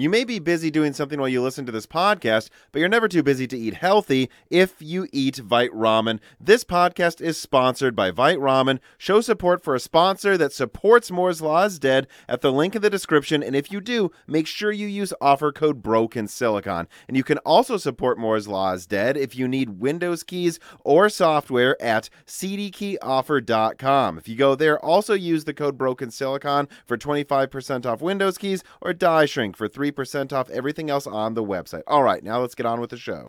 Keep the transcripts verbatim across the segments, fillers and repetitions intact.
You may be busy doing something while you listen to this podcast, but you're never too busy to eat healthy if you eat Vite Ramen. This podcast is sponsored by Vite Ramen. Show support for a sponsor that supports Moore's Law is Dead at the link in the description, and if you do, make sure you use offer code Broken Silicon. And you can also support Moore's Law is Dead if you need Windows keys or software at c d key offer dot com. If you go there, also use the code Broken Silicon for twenty-five percent off Windows keys or Die Shrink for three percent off everything else on the website. All right, now let's get on with the show.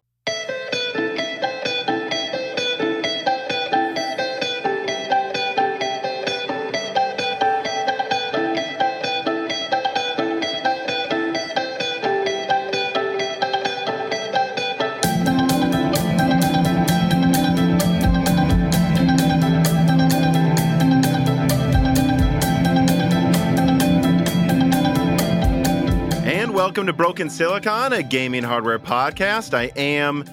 Welcome to Broken Silicon, a gaming hardware podcast. I am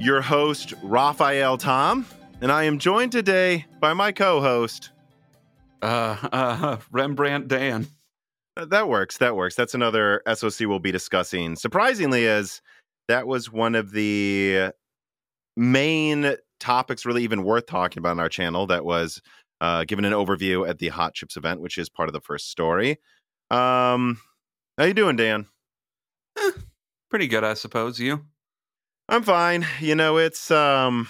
your host, Raphael Tom, and I am joined today by my co-host, uh, uh, Rembrandt Dan. That works. That works. That's another S O C we'll be discussing. Surprisingly, as that was one of the main topics really even worth talking about on our channel, that was uh, given an overview at the Hot Chips event, which is part of the first story. Um, how you doing, Dan? Eh, pretty good, I suppose. You? I'm fine. You know, it's um,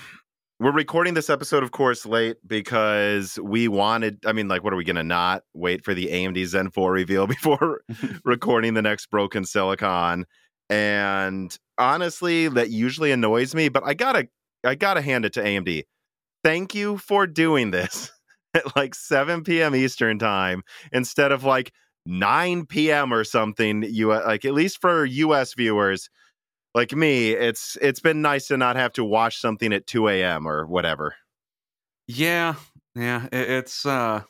we're recording this episode, of course, late because we wanted. I mean, like, what are we going to not wait for the A M D Zen four reveal before recording the next Broken Silicon? And honestly, that usually annoys me. But I gotta, I gotta hand it to A M D. Thank you for doing this at like seven p.m. Eastern time instead of like nine p.m. or something. You like, at least for U S viewers like me, it's it's been nice to not have to watch something at two a.m. or whatever. Yeah, yeah, it, it's uh,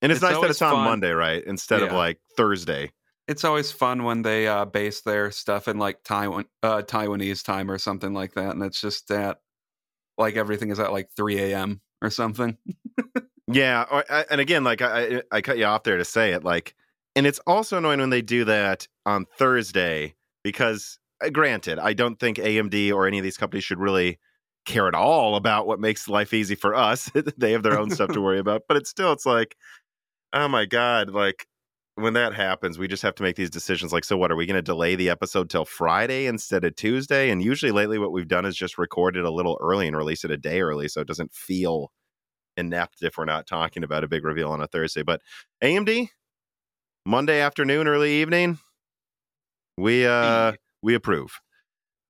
and it's, it's nice that it's on fun. Monday, right? Instead yeah. of like Thursday. It's always fun when they uh, base their stuff in like Taiwan uh, Taiwanese time or something like that, and it's just that like everything is at like three a.m. or something. Yeah, or, and again, like I, I cut you off there to say it, like, and it's also annoying when they do that on Thursday because, granted, I don't think A M D or any of these companies should really care at all about what makes life easy for us. They have their own stuff to worry about, but it's still, it's like, oh my God, like when that happens, we just have to make these decisions. Like, so what, are we going to delay the episode till Friday instead of Tuesday? And usually lately what we've done is just record it a little early and release it a day early so it doesn't feel inept if we're not talking about a big reveal on a Thursday. But A M D, Monday afternoon, early evening, we uh we approve.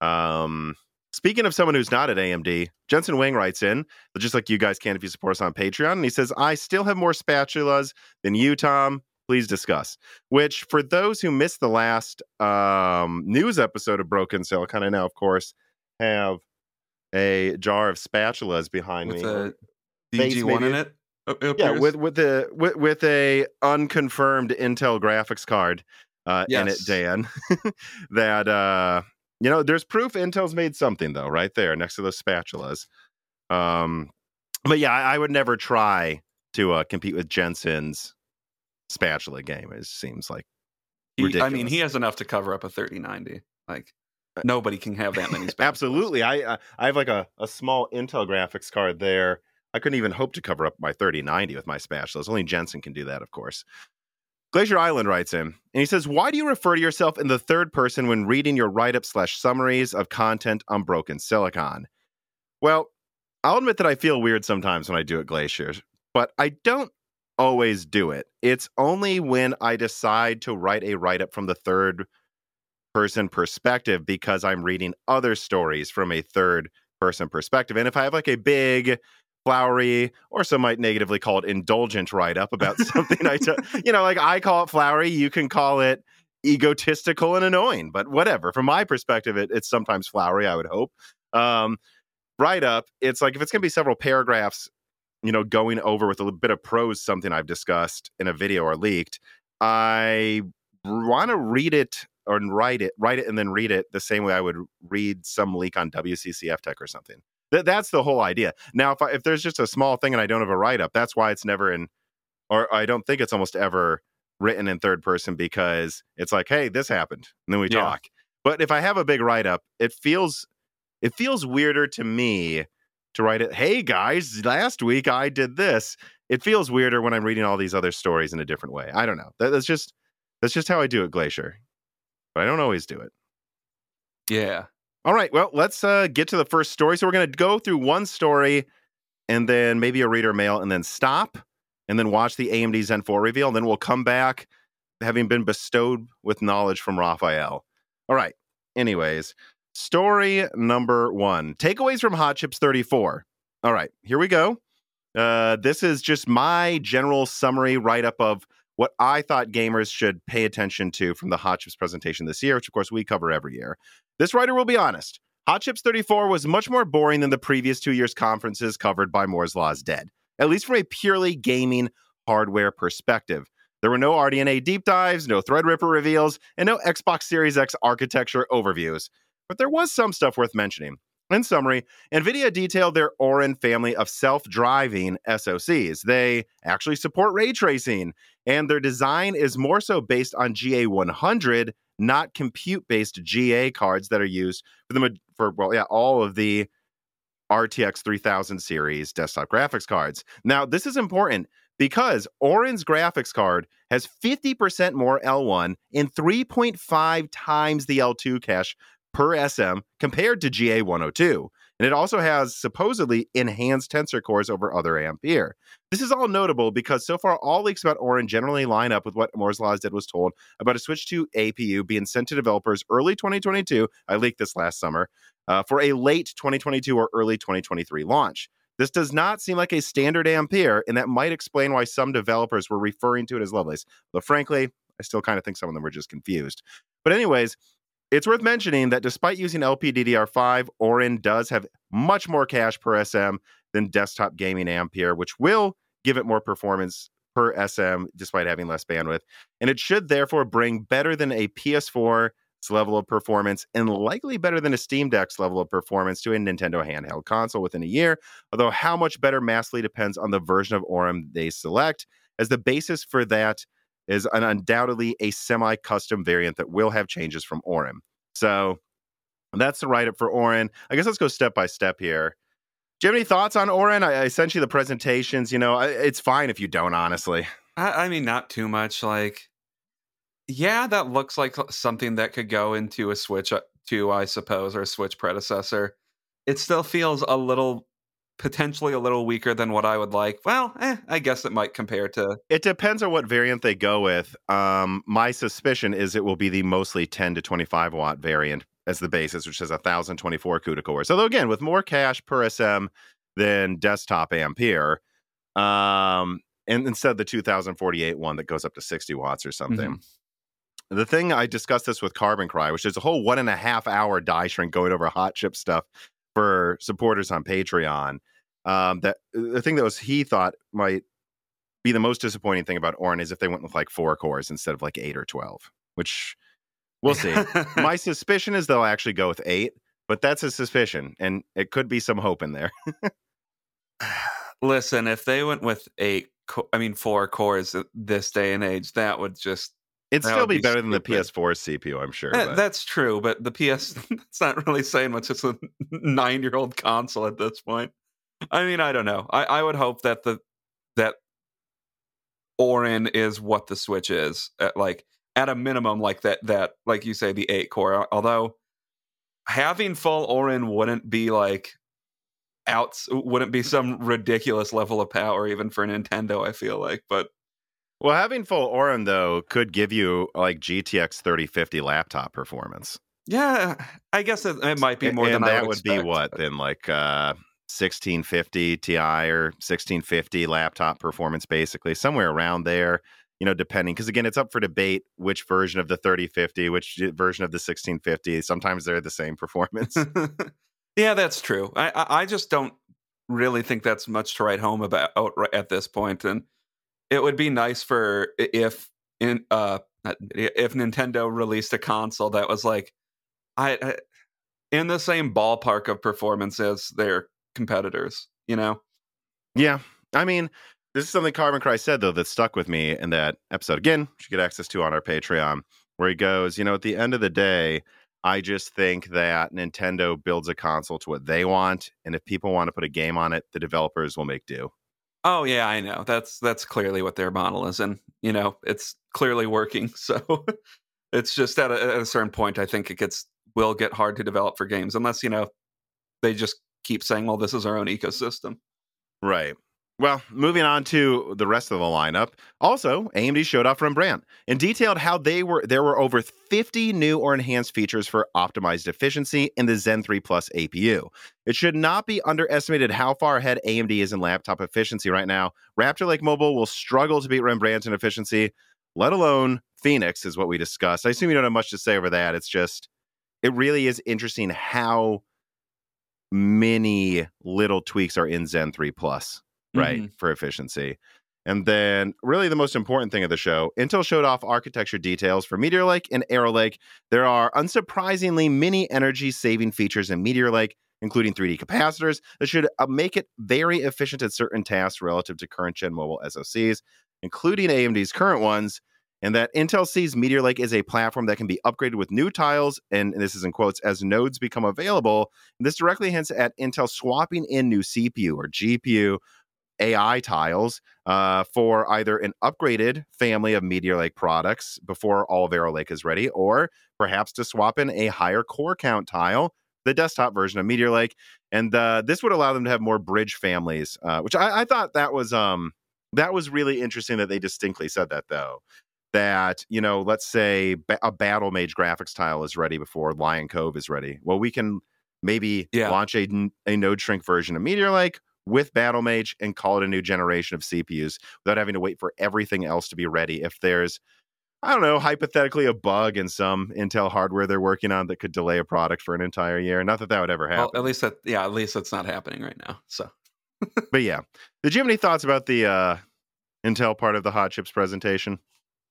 Um speaking of someone who's not at A M D, Jensen Huang writes in, just like you guys can if you support us on Patreon, and he says, I still have more spatulas than you, Tom. Please discuss. Which, for those who missed the last um news episode of Broken Silicon, I now of course have a jar of spatulas behind What's me a- D G one in it? it yeah, with with the with, with a unconfirmed Intel graphics card uh, yes. in it, Dan. that uh, you know, there's proof Intel's made something though, right there next to those spatulas. Um, but yeah, I, I would never try to uh, compete with Jensen's spatula game. It seems like he, ridiculous. I mean, he has enough to cover up a thirty ninety. Like nobody can have that many spatulas. Absolutely. I uh, I have like a, a small Intel graphics card there. I couldn't even hope to cover up my thirty ninety with my spatulas. Only Jensen can do that, of course. Glacier Island writes in, and he says, why do you refer to yourself in the third person when reading your write-up slash summaries of content on Broken Silicon? Well, I'll admit that I feel weird sometimes when I do it, Glacier, but I don't always do it. It's only when I decide to write a write-up from the third person perspective because I'm reading other stories from a third person perspective. And if I have like a big flowery, or some might negatively call it indulgent write-up about something I, t- you know, like I call it flowery, you can call it egotistical and annoying, but whatever. From my perspective, it, it's sometimes flowery, I would hope. Um, write-up, it's like if it's going to be several paragraphs, you know, going over with a bit of prose something I've discussed in a video or leaked, I want to read it or write it, write it and then read it the same way I would read some leak on W C C F Tech or something. Th- that's the whole idea. Now, if I, if there's just a small thing and I don't have a write-up, that's why it's never in, or I don't think it's almost ever written in third person because it's like, hey, this happened, and then we yeah. talk. But if I have a big write-up, it feels it feels weirder to me to write it, hey, guys, last week I did this. It feels weirder when I'm reading all these other stories in a different way. I don't know. That, that's just that's just how I do it, Glacier. But I don't always do it. Yeah. All right, well, let's uh, get to the first story. So we're going to go through one story and then maybe a reader mail and then stop and then watch the A M D Zen four reveal. And then we'll come back having been bestowed with knowledge from Raphael. All right. Anyways, story number one, takeaways from Hot Chips thirty-four. All right, here we go. Uh, this is just my general summary write-up of what I thought gamers should pay attention to from the Hot Chips presentation this year, which, of course, we cover every year. This writer will be honest. Hot Chips thirty-four was much more boring than the previous two years' conferences covered by Moore's Law is Dead, at least from a purely gaming hardware perspective. There were no R D N A deep dives, no Threadripper reveals, and no Xbox Series X architecture overviews. But there was some stuff worth mentioning. In summary, NVIDIA detailed their Orin family of self-driving S O Cs. They actually support ray tracing, and their design is more so based on G A one hundred, not compute-based G A cards that are used for, the, for well, yeah, all of the R T X three thousand series desktop graphics cards. Now, this is important because Orin's graphics card has fifty percent more L one and three point five times the L two cache per S M compared to G A one oh two. And it also has supposedly enhanced tensor cores over other Ampere. This is all notable because so far all leaks about Orin generally line up with what Moore's Law is Dead was told about a switch to A P U being sent to developers early twenty twenty-two. I leaked this last summer uh, for a late twenty twenty-two or early twenty twenty-three launch. This does not seem like a standard Ampere, and that might explain why some developers were referring to it as Lovelace. But frankly, I still kind of think some of them were just confused. But anyways, it's worth mentioning that despite using L P D D R five, Orin does have much more cache per S M than desktop gaming Ampere, which will give it more performance per S M despite having less bandwidth. And it should therefore bring better than a P S four's level of performance and likely better than a Steam Deck's level of performance to a Nintendo handheld console within a year, although how much better massively depends on the version of Orin they select, as the basis for that is an undoubtedly a semi-custom variant that will have changes from Orin. So that's the write-up for Orin. I guess let's go step by step here. Do you have any thoughts on Orin? I, I sent you the presentations. You know, I, it's fine if you don't, honestly. I, I mean, not too much. Like, yeah, that looks like something that could go into a Switch two, I suppose, or a Switch predecessor. It still feels a little... potentially a little weaker than what I would like. Well, eh, I guess it might compare to... It depends on what variant they go with. Um, my suspicion is it will be the mostly ten to twenty-five watt variant as the basis, which is one thousand twenty-four CUDA cores. Although again, with more cache per S M than desktop Ampere, um, and instead the two thousand forty-eight one that goes up to sixty watts or something. Mm-hmm. The thing, I discussed this with Carbon Cry, which is a whole one and a half hour die shrink going over Hot Chip stuff for supporters on Patreon. Um, that the thing that was he thought might be the most disappointing thing about Orin is if they went with like four cores instead of like eight or twelve, which we'll see. My suspicion is they'll actually go with eight, but that's a suspicion, and it could be some hope in there. Listen, if they went with eight, co- I mean, four cores this day and age, that would just... It'd that still be, be better stupid. than the P S four's C P U, I'm sure. That, that's true, but the P S, it's not really saying much. It's a nine-year-old console at this point. I mean, I don't know. I, I would hope that the that Orin is what the Switch is at, like at a minimum, like that that like you say, the eight core. Although having full Orin wouldn't be like out, wouldn't be some ridiculous level of power even for Nintendo. I feel like, but. Well, having full Orin, though, could give you, like, G T X thirty fifty laptop performance. Yeah, I guess it, it might be more and, than and I would expect. And that would be what, then, like, uh, sixteen fifty Ti or sixteen fifty laptop performance, basically, somewhere around there, you know, depending. Because, again, it's up for debate which version of the thirty fifty, which version of the sixteen fifty. Sometimes they're the same performance. Yeah, that's true. I, I just don't really think that's much to write home about at this point, and... It would be nice for if in uh if Nintendo released a console that was like I, I in the same ballpark of performance as their competitors, you know? Yeah. I mean, This is something Carbon Cry said, though, that stuck with me in that episode. Again, you should get access to on our Patreon, where he goes, you know, at the end of the day, I just think that Nintendo builds a console to what they want. And if people want to put a game on it, the developers will make do. Oh, yeah, I know. That's that's clearly what their model is. And, you know, it's clearly working. So it's just at a, at a certain point, I think it gets will get hard to develop for games unless, you know, they just keep saying, well, this is our own ecosystem. Right. Well, moving on to the rest of the lineup. Also, A M D showed off Rembrandt and detailed how they were there were over fifty new or enhanced features for optimized efficiency in the Zen three Plus A P U. It should not be underestimated how far ahead A M D is in laptop efficiency right now. Raptor Lake Mobile will struggle to beat Rembrandt in efficiency, let alone Phoenix, is what we discussed. I assume you don't have much to say over that. It's just, it really is interesting how many little tweaks are in Zen three Plus. Right, mm-hmm. for efficiency. And then really the most important thing of the show, Intel showed off architecture details for Meteor Lake and Arrow Lake. There are unsurprisingly many energy saving features in Meteor Lake, including three D capacitors that should make it very efficient at certain tasks relative to current gen mobile S O Cs, including A M D's current ones. And that Intel sees Meteor Lake as a platform that can be upgraded with new tiles, and this is in quotes, as nodes become available. And this directly hints at Intel swapping in new C P U or G P U A I tiles uh, for either an upgraded family of Meteor Lake products before all of Arrow Lake is ready, or perhaps to swap in a higher core count tile, the desktop version of Meteor Lake. And uh, this would allow them to have more bridge families, uh, which I, I thought that was um, that was really interesting that they distinctly said that, though, that, you know, let's say ba- a Battle Mage graphics tile is ready before Lion Cove is ready. Well, we can maybe yeah. launch a, a node shrink version of Meteor Lake with Battle Mage and call it a new generation of C P Us without having to wait for everything else to be ready. If there's, I don't know, hypothetically a bug in some Intel hardware they're working on that could delay a product for an entire year. Not that that would ever happen. Well, at least that, yeah, at least that's not happening right now. So, but yeah, did you have any thoughts about the uh, Intel part of the Hot Chips presentation?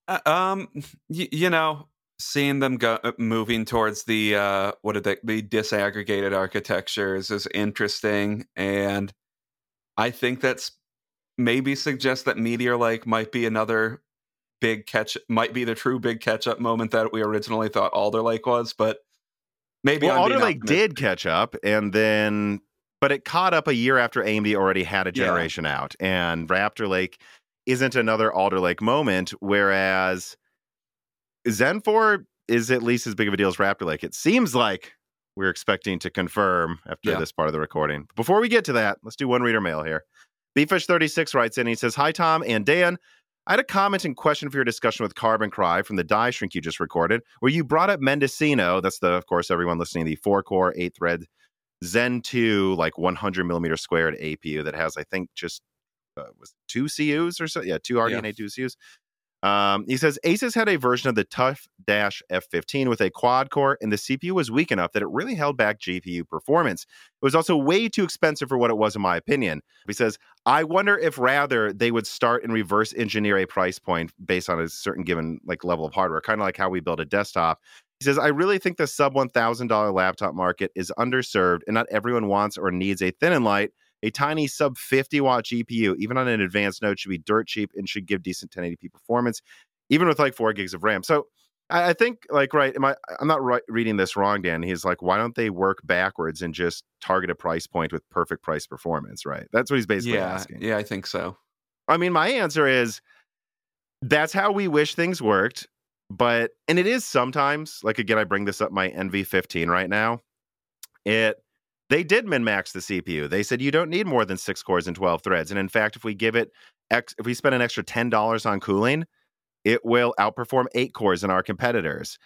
Uh, um, y- you know, seeing them go uh, moving towards the uh, what are they, the disaggregated architectures is interesting, and I think that's maybe suggests that Meteor Lake might be another big catch, might be the true big catch up moment that we originally thought Alder Lake was, but maybe well, Alder Lake did catch up, and then, but it caught up a year after A M D already had a generation yeah. out, and Raptor Lake isn't another Alder Lake moment, whereas Zen four is at least as big of a deal as Raptor Lake. It seems like we're expecting to confirm after yeah. this part of the recording. Before we get to that, let's do one reader mail here. B Fish thirty-six writes in, he says, hi, Tom and Dan. I had a comment and question for your discussion with Carbon Cry from the Die Shrink you just recorded, where you brought up Mendocino. That's the, of course, everyone listening, the four-core, eight-thread Zen two, like one hundred millimeter squared A P U that has, I think, just uh, was two C Us or so. Yeah, two R D N A yeah. two C Us. Um, he says, Asus had a version of the Tough F fifteen with a quad core, and the C P U was weak enough that it really held back G P U performance. It was also way too expensive for what it was, in my opinion. He says, I wonder if rather they would start and reverse engineer a price point based on a certain given like level of hardware, kind of like how we build a desktop. He says, I really think the sub one thousand dollars laptop market is underserved, and not everyone wants or needs a thin and light. A tiny sub fifty watt G P U, even on an advanced node, should be dirt cheap and should give decent ten eighty p performance, even with like four gigs of RAM. So I, I think like, right, am I, I'm not right, reading this wrong, Dan. He's like, why don't they work backwards and just target a price point with perfect price performance, right? That's what he's basically yeah, asking. Yeah, I think so. I mean, my answer is that's how we wish things worked. But, and it is sometimes, like, again, I bring this up, my N V fifteen right now. It... They did min-max the C P U. They said you don't need more than six cores and twelve threads. And in fact, if we give it, ex- if we spend an extra ten dollars on cooling, it will outperform eight cores in our competitors.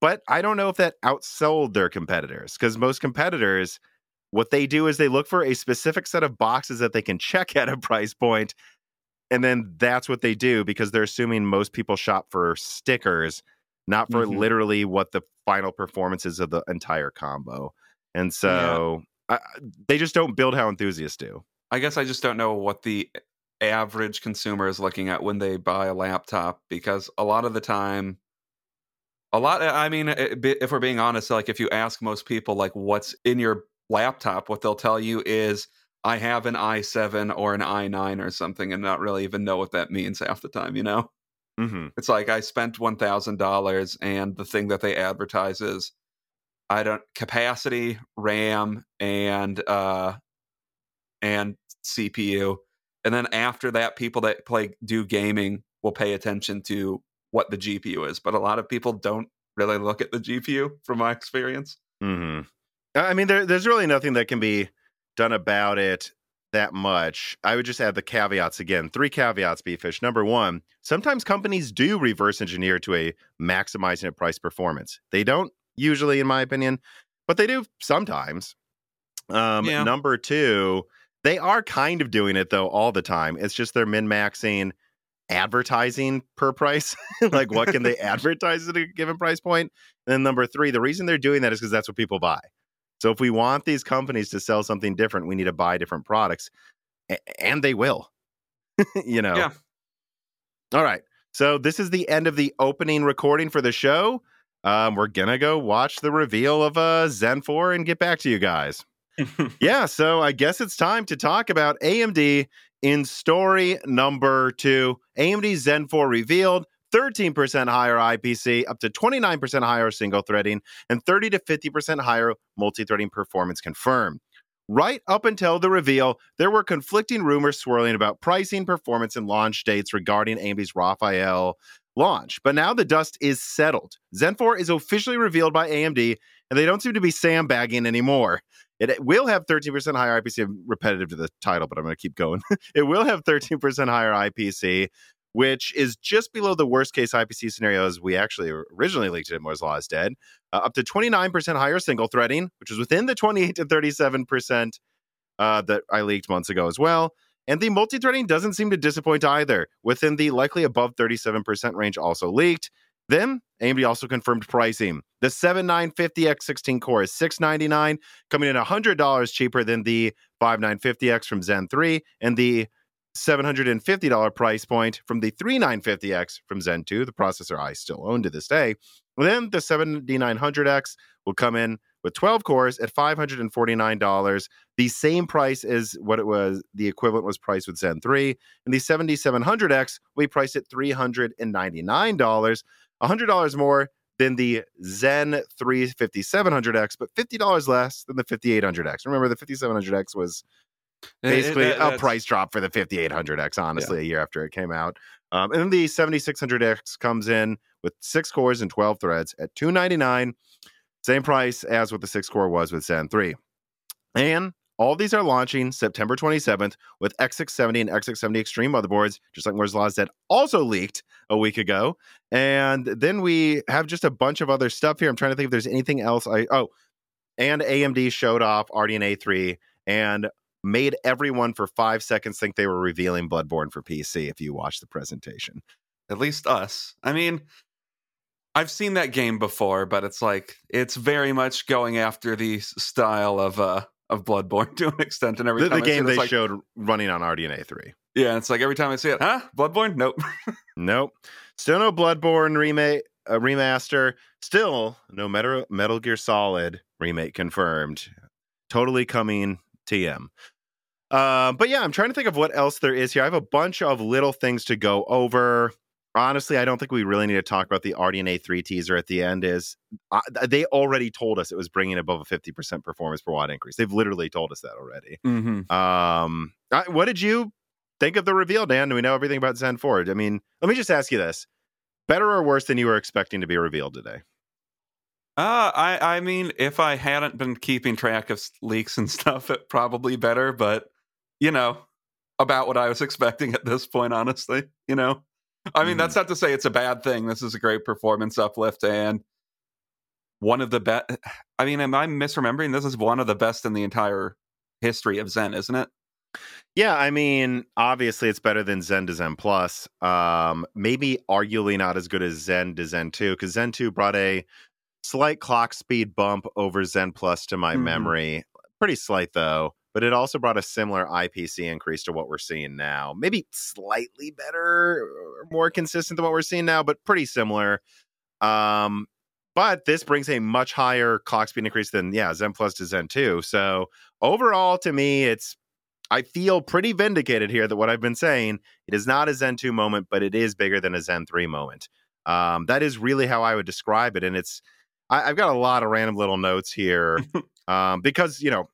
But I don't know if that outsold their competitors, because most competitors, what they do is they look for a specific set of boxes that they can check at a price point, and then that's what they do because they're assuming most people shop for stickers, not for mm-hmm. literally what the final performance is of the entire combo. And so yeah. I, they just don't build how enthusiasts do. I guess I just don't know what the average consumer is looking at when they buy a laptop, because a lot of the time, a lot, I mean, if we're being honest, like if you ask most people, like what's in your laptop, what they'll tell you is I have an i seven or an i nine or something and not really even know what that means half the time, you know? Mm-hmm. It's like I spent one thousand dollars and the thing that they advertise is I don't capacity, RAM, and uh, and C P U. And then after that, people that play do gaming will pay attention to what the G P U is. But a lot of people don't really look at the G P U from my experience. Mm-hmm. I mean, there, there's really nothing that can be done about it that much. I would just add the caveats again. Three caveats, Beefish. Number one, sometimes companies do reverse engineer to a maximizing of price performance. They don't usually, in my opinion, but they do sometimes. Um, yeah. Number two, they are kind of doing it, though, all the time. It's just they're min-maxing advertising per price. Like, what can they advertise at a given price point? And then number three, the reason they're doing that is because that's what people buy. So if we want these companies to sell something different, we need to buy different products, and they will, you know? Yeah. All right. So this is the end of the opening recording for the show. Um, we're going to go watch the reveal of uh, Zen four and get back to you guys. Yeah. So I guess it's time to talk about A M D in story number two. A M D Zen four revealed. thirteen percent higher I P C, up to twenty-nine percent higher single threading, and thirty to fifty percent higher multi-threading performance confirmed. Right up until the reveal, there were conflicting rumors swirling about pricing, performance, and launch dates regarding A M D's Raphael launch. But now the dust is settled. Zen four is officially revealed by A M D, and they don't seem to be sandbagging anymore. It will have thirteen percent higher I P C. I'm repetitive to the title, but I'm going to keep going. It will have thirteen percent higher I P C, which is just below the worst-case I P C scenarios we actually originally leaked at Moore's Law is Dead, uh, up to twenty-nine percent higher single threading, which was within the twenty-eight to thirty-seven percent uh, that I leaked months ago as well. And the multi-threading doesn't seem to disappoint either, within the likely above thirty-seven percent range also leaked. Then, A M D also confirmed pricing. The seventy-nine fifty X sixteen core is six hundred ninety-nine dollars, coming in one hundred dollars cheaper than the fifty-nine fifty X from Zen three, and the seven hundred fifty dollars price point from the thirty-nine fifty X from Zen two, the processor I still own to this day. And then the seventy-nine hundred X will come in with twelve cores at five hundred forty-nine dollars. The same price as what it was, the equivalent was priced with Zen three. And the seventy-seven hundred X will be priced at three hundred ninety-nine dollars, one hundred dollars more than the Zen three fifty-seven hundred X, but fifty dollars less than the fifty-eight hundred X. Remember, the fifty-seven hundred X was basically it, it, it, a price drop for the fifty-eight hundred X, honestly, yeah. A year after it came out. Um, and then the seventy-six hundred X comes in with six cores and twelve threads at two hundred ninety-nine dollars, same price as what the six core was with Zen three. And all these are launching September twenty-seventh with X six seventy and X six seventy Extreme motherboards, just like Moore's Law is Dead also leaked a week ago. And then we have just a bunch of other stuff here. I'm trying to think if there's anything else. I Oh, and A M D showed off R D N A three and made everyone for five seconds think they were revealing Bloodborne for P C if you watch the presentation. At least us. I mean, I've seen that game before, but it's like, it's very much going after the style of uh, of Bloodborne to an extent. And every the, time the I game it, they like, showed running on R D N A three. Yeah, it's like every time I see it, huh? Bloodborne? Nope. Nope. Still no Bloodborne remake, uh, remaster. Still no Metal, Metal Gear Solid remake confirmed. Totally coming T M. Uh, but yeah, I'm trying to think of what else there is here. I have a bunch of little things to go over. Honestly, I don't think we really need to talk about the R D N A three teaser at the end. Is uh, they already told us it was bringing above a fifty percent performance per watt increase. They've literally told us that already. Mm-hmm. Um, I, what did you think of the reveal, Dan? Do we know everything about Zen four? I mean, let me just ask you this. Better or worse than you were expecting to be revealed today? Uh, I, I mean, if I hadn't been keeping track of leaks and stuff, it probably better, but, you know, about what I was expecting at this point, honestly, you know? I mean, mm. that's not to say it's a bad thing. This is a great performance uplift, and one of the best, I mean, am I misremembering? This is one of the best in the entire history of Zen, isn't it? Yeah, I mean, obviously it's better than Zen to Zen Plus. Um, maybe arguably not as good as Zen to Zen two, because Zen two brought a slight clock speed bump over Zen Plus to my mm-hmm. memory. Pretty slight, though. But it also brought a similar I P C increase to what we're seeing now. Maybe slightly better, more consistent than what we're seeing now, but pretty similar. Um, but this brings a much higher clock speed increase than, yeah, Zen Plus to Zen two. So overall, to me, it's I feel pretty vindicated here that what I've been saying, it is not a Zen two moment, but it is bigger than a Zen three moment. Um, that is really how I would describe it. And it's, I, I've got a lot of random little notes here um, because, you know,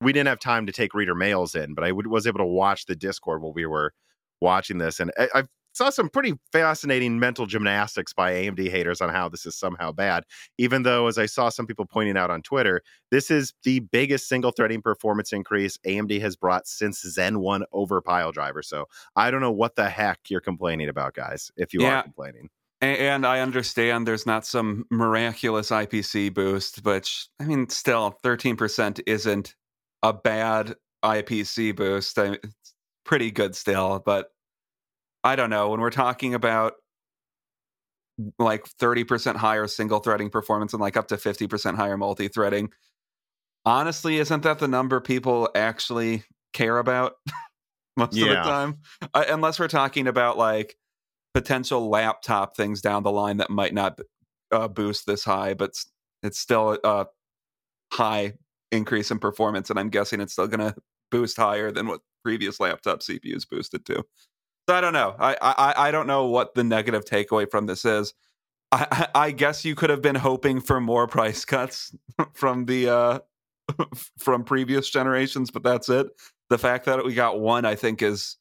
we didn't have time to take reader mails in, but I would, was able to watch the Discord while we were watching this. And I, I saw some pretty fascinating mental gymnastics by A M D haters on how this is somehow bad, even though, as I saw some people pointing out on Twitter, this is the biggest single threading performance increase A M D has brought since Zen one over Piledriver. So I don't know what the heck you're complaining about, guys, if you yeah. are complaining. And I understand there's not some miraculous I P C boost, but I mean, still thirteen percent isn't a bad I P C boost. I mean, it's pretty good still, but I don't know. When we're talking about like thirty percent higher single threading performance and like up to fifty percent higher multi-threading, honestly, isn't that the number people actually care about most yeah. of the time? Uh, unless we're talking about like potential laptop things down the line that might not uh, boost this high, but it's, it's still a high increase in performance, and I'm guessing it's still going to boost higher than what previous laptop C P Us boosted to. So I don't know. I I, I don't know what the negative takeaway from this is. I, I, I guess you could have been hoping for more price cuts from the uh, from previous generations, but that's it. The fact that we got one, I think, is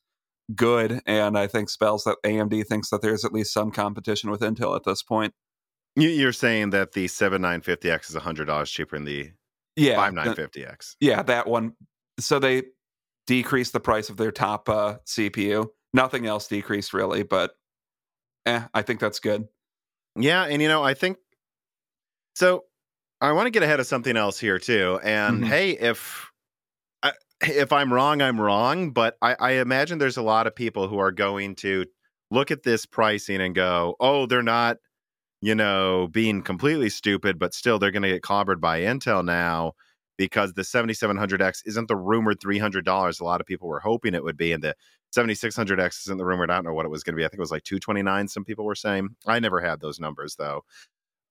good, and I think spells that A M D thinks that there's at least some competition with Intel at this point. You're saying that the seventy-nine fifty X is one hundred dollars cheaper than the yeah, fifty-nine fifty X. Yeah, that one. So they decreased the price of their top uh, C P U. Nothing else decreased really, but eh, I think that's good. Yeah, and you know, I think so. I want to get ahead of something else here too. And mm-hmm. hey, if If I'm wrong, I'm wrong, but I, I imagine there's a lot of people who are going to look at this pricing and go, oh, they're not, you know, being completely stupid, but still they're going to get clobbered by Intel now because the seventy-seven hundred X isn't the rumored three hundred dollars a lot of people were hoping it would be, and the seventy-six hundred X isn't the rumored, I don't know what it was going to be. I think it was like two twenty-nine, some people were saying. I never had those numbers, though.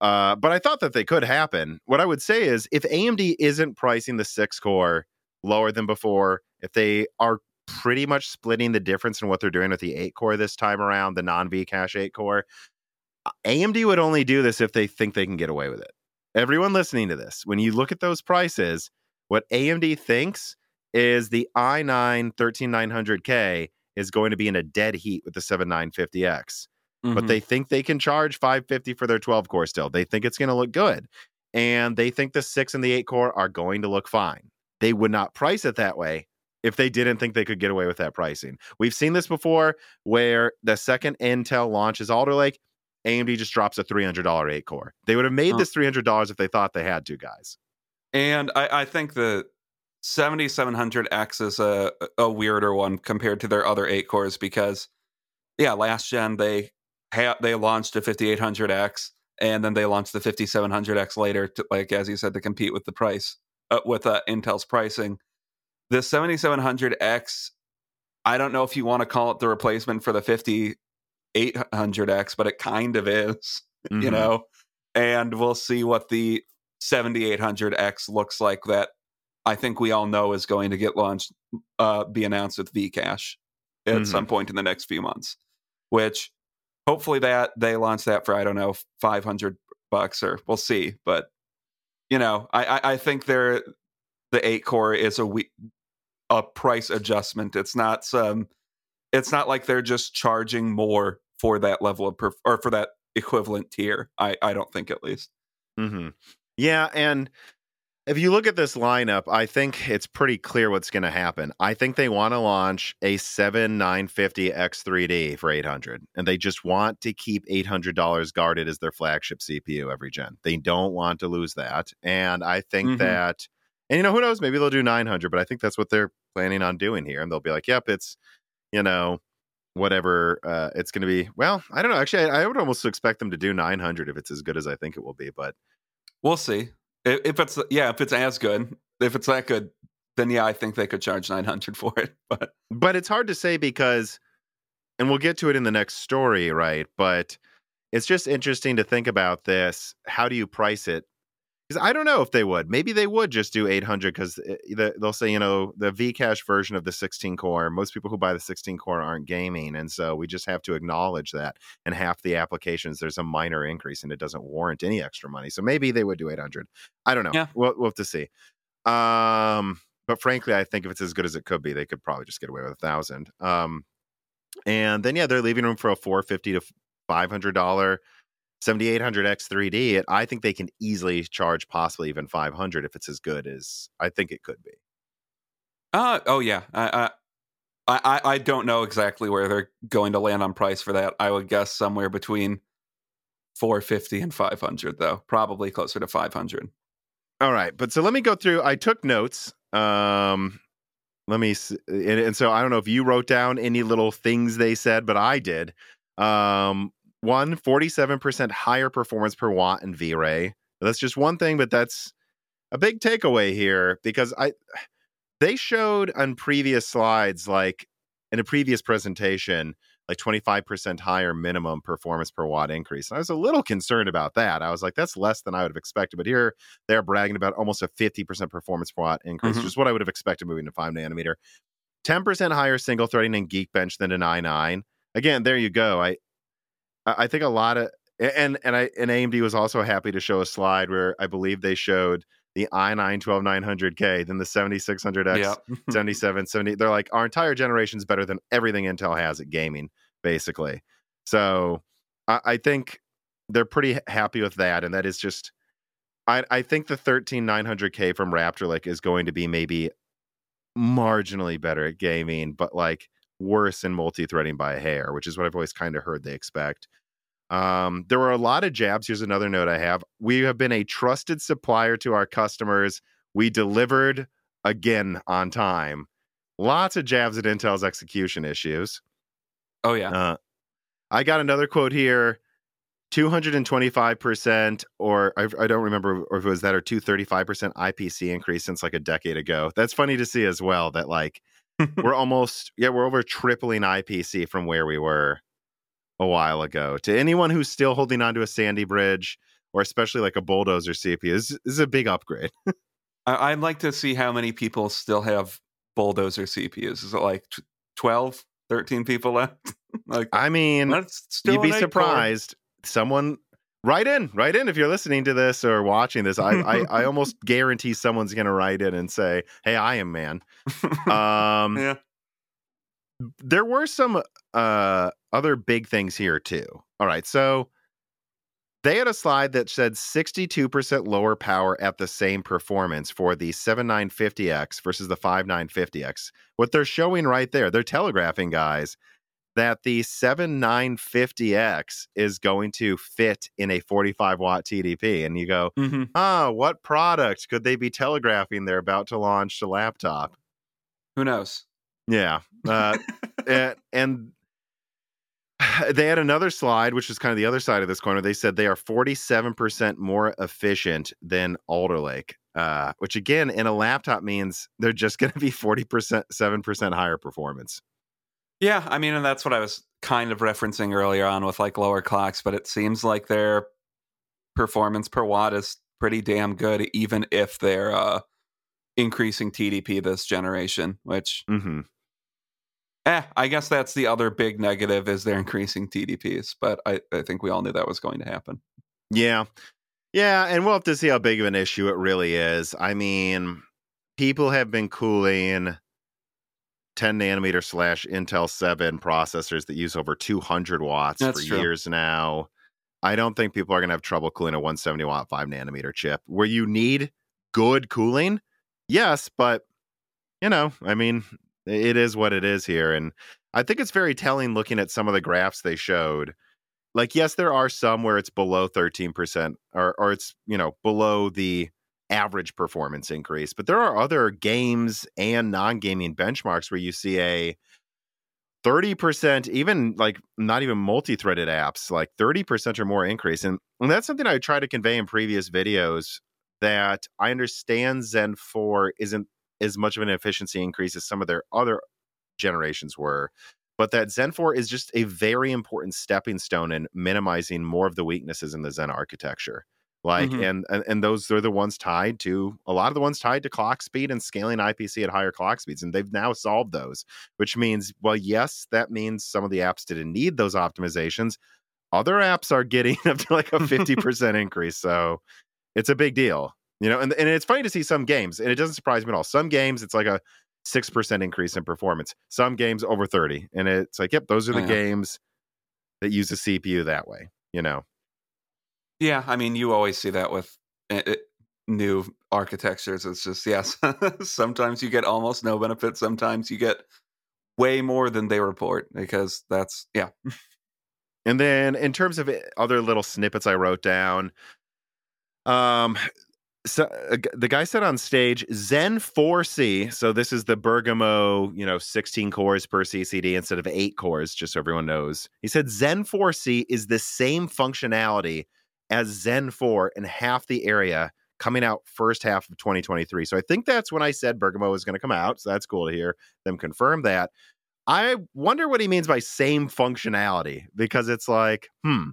Uh, but I thought that they could happen. What I would say is if A M D isn't pricing the six-core lower than before, if they are pretty much splitting the difference in what they're doing with the eight-core this time around, the non-V-Cache eight-core, A M D would only do this if they think they can get away with it. Everyone listening to this, when you look at those prices, what A M D thinks is the i nine thirteen nine hundred K is going to be in a dead heat with the seventy-nine fifty X. Mm-hmm. But they think they can charge five hundred fifty dollars for their twelve-core still. They think it's going to look good. And they think the six and the eight-core are going to look fine. They would not price it that way if they didn't think they could get away with that pricing. We've seen this before where the second Intel launches Alder Lake, A M D just drops a three hundred dollars eight core. They would have made huh. this three hundred dollars if they thought they had to, guys. And I, I think the seventy-seven hundred X is a, a weirder one compared to their other eight cores because, yeah, last gen they ha- they launched a fifty-eight hundred X and then they launched the fifty-seven hundred X later, to, like as you said, to compete with the price. Uh, with uh, Intel's pricing. The seventy-seven hundred X, I don't know if you want to call it the replacement for the fifty-eight hundred X, but it kind of is, mm-hmm. you know, and we'll see what the seventy-eight hundred X looks like that I think we all know is going to get launched, uh, be announced with V-Cache at mm-hmm. some point in the next few months, which hopefully that they launch that for, I don't know, five hundred bucks or we'll see, but you know, I I think there the eight core is a we, a price adjustment. It's not some. It's not like they're just charging more for that level of perf- or for that equivalent tier. I I don't think at least. Mm-hmm. Yeah, and if you look at this lineup, I think it's pretty clear what's going to happen. I think they want to launch a seventy-nine fifty X three D for eight hundred dollars, and they just want to keep eight hundred dollars guarded as their flagship C P U every gen. They don't want to lose that, and I think mm-hmm. that, and you know, who knows, maybe they'll do nine hundred dollars, but I think that's what they're planning on doing here, and they'll be like, yep, it's, you know, whatever uh, it's going to be. Well, I don't know. Actually, I, I would almost expect them to do nine hundred dollars if it's as good as I think it will be, but we'll see. If it's yeah, if it's as good, if it's that good, then yeah, I think they could charge nine hundred for it. But but it's hard to say because, and we'll get to it in the next story, right? But it's just interesting to think about this. How do you price it? Because I don't know if they would. Maybe they would just do eight hundred because they'll say, you know, the V-Cache version of the sixteen core. Most people who buy the sixteen core aren't gaming. And so we just have to acknowledge that. And half the applications, there's a minor increase and it doesn't warrant any extra money. So maybe they would do eight hundred. I don't know. Yeah. We'll, we'll have to see. Um, but frankly, I think if it's as good as it could be, they could probably just get away with one thousand. Um, and then, yeah, they're leaving room for a four hundred fifty dollars to five hundred dollars seventy-eight hundred X three D, it, I think they can easily charge possibly even five hundred if it's as good as I think it could be. Uh, oh, yeah. I, I, I don't know exactly where they're going to land on price for that. I would guess somewhere between four fifty and five hundred, though. Probably closer to five hundred. All right. But so let me go through. I took notes. Um, let me. And, and so I don't know if you wrote down any little things they said, but I did. Um One, forty-seven percent higher performance per watt in V-Ray. That's just one thing, but that's a big takeaway here because I they showed on previous slides, like in a previous presentation, like twenty-five percent higher minimum performance per watt increase. And I was a little concerned about that. I was like, that's less than I would have expected. But here they're bragging about almost a fifty percent performance per watt increase, mm-hmm. which is what I would have expected moving to five nanometer. ten percent higher single-threading in Geekbench than an i nine. Again, there you go. I I think a lot of and and I and A M D was also happy to show a slide where I believe they showed the i nine twelve nine hundred K, then the seventy-six hundred X, yeah. seventy-seven seventy. They're like, our entire generation's better than everything Intel has at gaming, basically. So I, I think they're pretty happy with that, and that is just I I think the thirteen nine hundred K from Raptor Lake is going to be maybe marginally better at gaming, but like worse in multi-threading by a hair, which is what I've always kind of heard they expect. Um, there were a lot of jabs. Here's another note I have. We have been a trusted supplier to our customers. We delivered again on time. Lots of jabs at Intel's execution issues. Oh, yeah. Uh, I got another quote here. two hundred twenty-five percent, or I, I don't remember if it was that, or two hundred thirty-five percent I P C increase since like a decade ago. That's funny to see as well, that like we're almost, yeah, we're over tripling I P C from where we were a while ago. To anyone who's still holding on to a Sandy Bridge, or especially like a Bulldozer C P U, this, this is a big upgrade. I'd like to see how many people still have Bulldozer C P Us. Is it like twelve, thirteen people left? Like, I mean, you'd be surprised. Card. Someone, write in, write in if you're listening to this or watching this. I, I, I almost guarantee someone's going to write in and say, hey, I am man. um yeah. There were some uh other big things here too. All right, so they had a slide that said sixty-two percent lower power at the same performance for the seventy-nine fifty X versus the fifty-nine fifty X. What they're showing right there, they're telegraphing, guys, that the seventy-nine fifty X is going to fit in a forty-five watt T D P. And you go, mm-hmm. ah, what product could they be telegraphing they're about to launch a laptop? Who knows? Yeah. Uh, and, and they had another slide, which is kind of the other side of this corner. They said they are forty-seven percent more efficient than Alder Lake, uh, which again, in a laptop means they're just going to be forty percent, seven percent higher performance. Yeah, I mean, and that's what I was kind of referencing earlier on with like lower clocks, but it seems like their performance per watt is pretty damn good, even if they're uh, increasing T D P this generation, which, mm-hmm. eh, I guess that's the other big negative is they're increasing T D Ps, but I, I think we all knew that was going to happen. Yeah, yeah, and we'll have to see how big of an issue it really is. I mean, people have been cooling ten nanometer slash Intel seven processors that use over two hundred watts That's for true. years now. I don't think people are going to have trouble cooling a one seventy watt five nanometer chip where you need good cooling. Yes, but, you know, I mean, it is what it is here. And I think it's very telling looking at some of the graphs they showed. Like, yes, there are some where it's below thirteen percent or, or it's, you know, below the average performance increase, but there are other games and non-gaming benchmarks where you see a thirty percent, even like not even multi-threaded apps, like thirty percent or more increase. And, and that's something I try to convey in previous videos, that I understand Zen four isn't as much of an efficiency increase as some of their other generations were, but that Zen four is just a very important stepping stone in minimizing more of the weaknesses in the Zen architecture. Like, mm-hmm. and, and and those are the ones tied to a lot of the ones tied to clock speed and scaling I P C at higher clock speeds. And they've now solved those, which means, well, yes, that means some of the apps didn't need those optimizations. Other apps are getting up to like a fifty percent increase. So it's a big deal, you know, and, and it's funny to see some games, and it doesn't surprise me at all. Some games, it's like a six percent increase in performance. Some games over thirty. And it's like, yep, those are the oh, yeah. games that use the C P U that way, you know. Yeah, I mean, you always see that with it, new architectures. It's just, yes, sometimes you get almost no benefit. Sometimes you get way more than they report, because that's, yeah. And then in terms of other little snippets I wrote down, um, so uh, the guy said on stage, Zen four C, so this is the Bergamo, you know, sixteen cores per C C D instead of eight cores, just so everyone knows. He said Zen four C is the same functionality as Zen four in half the area, coming out first half of twenty twenty-three. So I think that's when I said Bergamo was going to come out. So that's cool to hear them confirm that. I wonder what he means by same functionality, because it's like, hmm.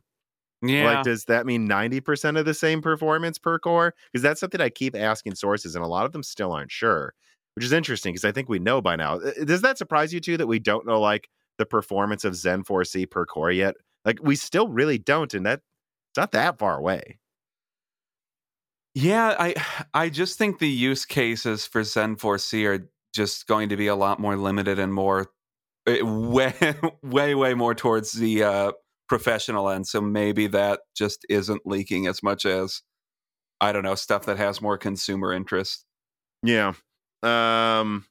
Yeah. Like, does that mean ninety percent of the same performance per core? Because that's something I keep asking sources, and a lot of them still aren't sure, which is interesting because I think we know by now. Does that surprise you too, that we don't know like the performance of Zen four C per core yet? Like, we still really don't. And that, it's not that far away. Yeah, I I just think the use cases for Zen four C are just going to be a lot more limited and more way way way more towards the uh, professional end. So maybe that just isn't leaking as much as, I don't know, stuff that has more consumer interest. Yeah, um,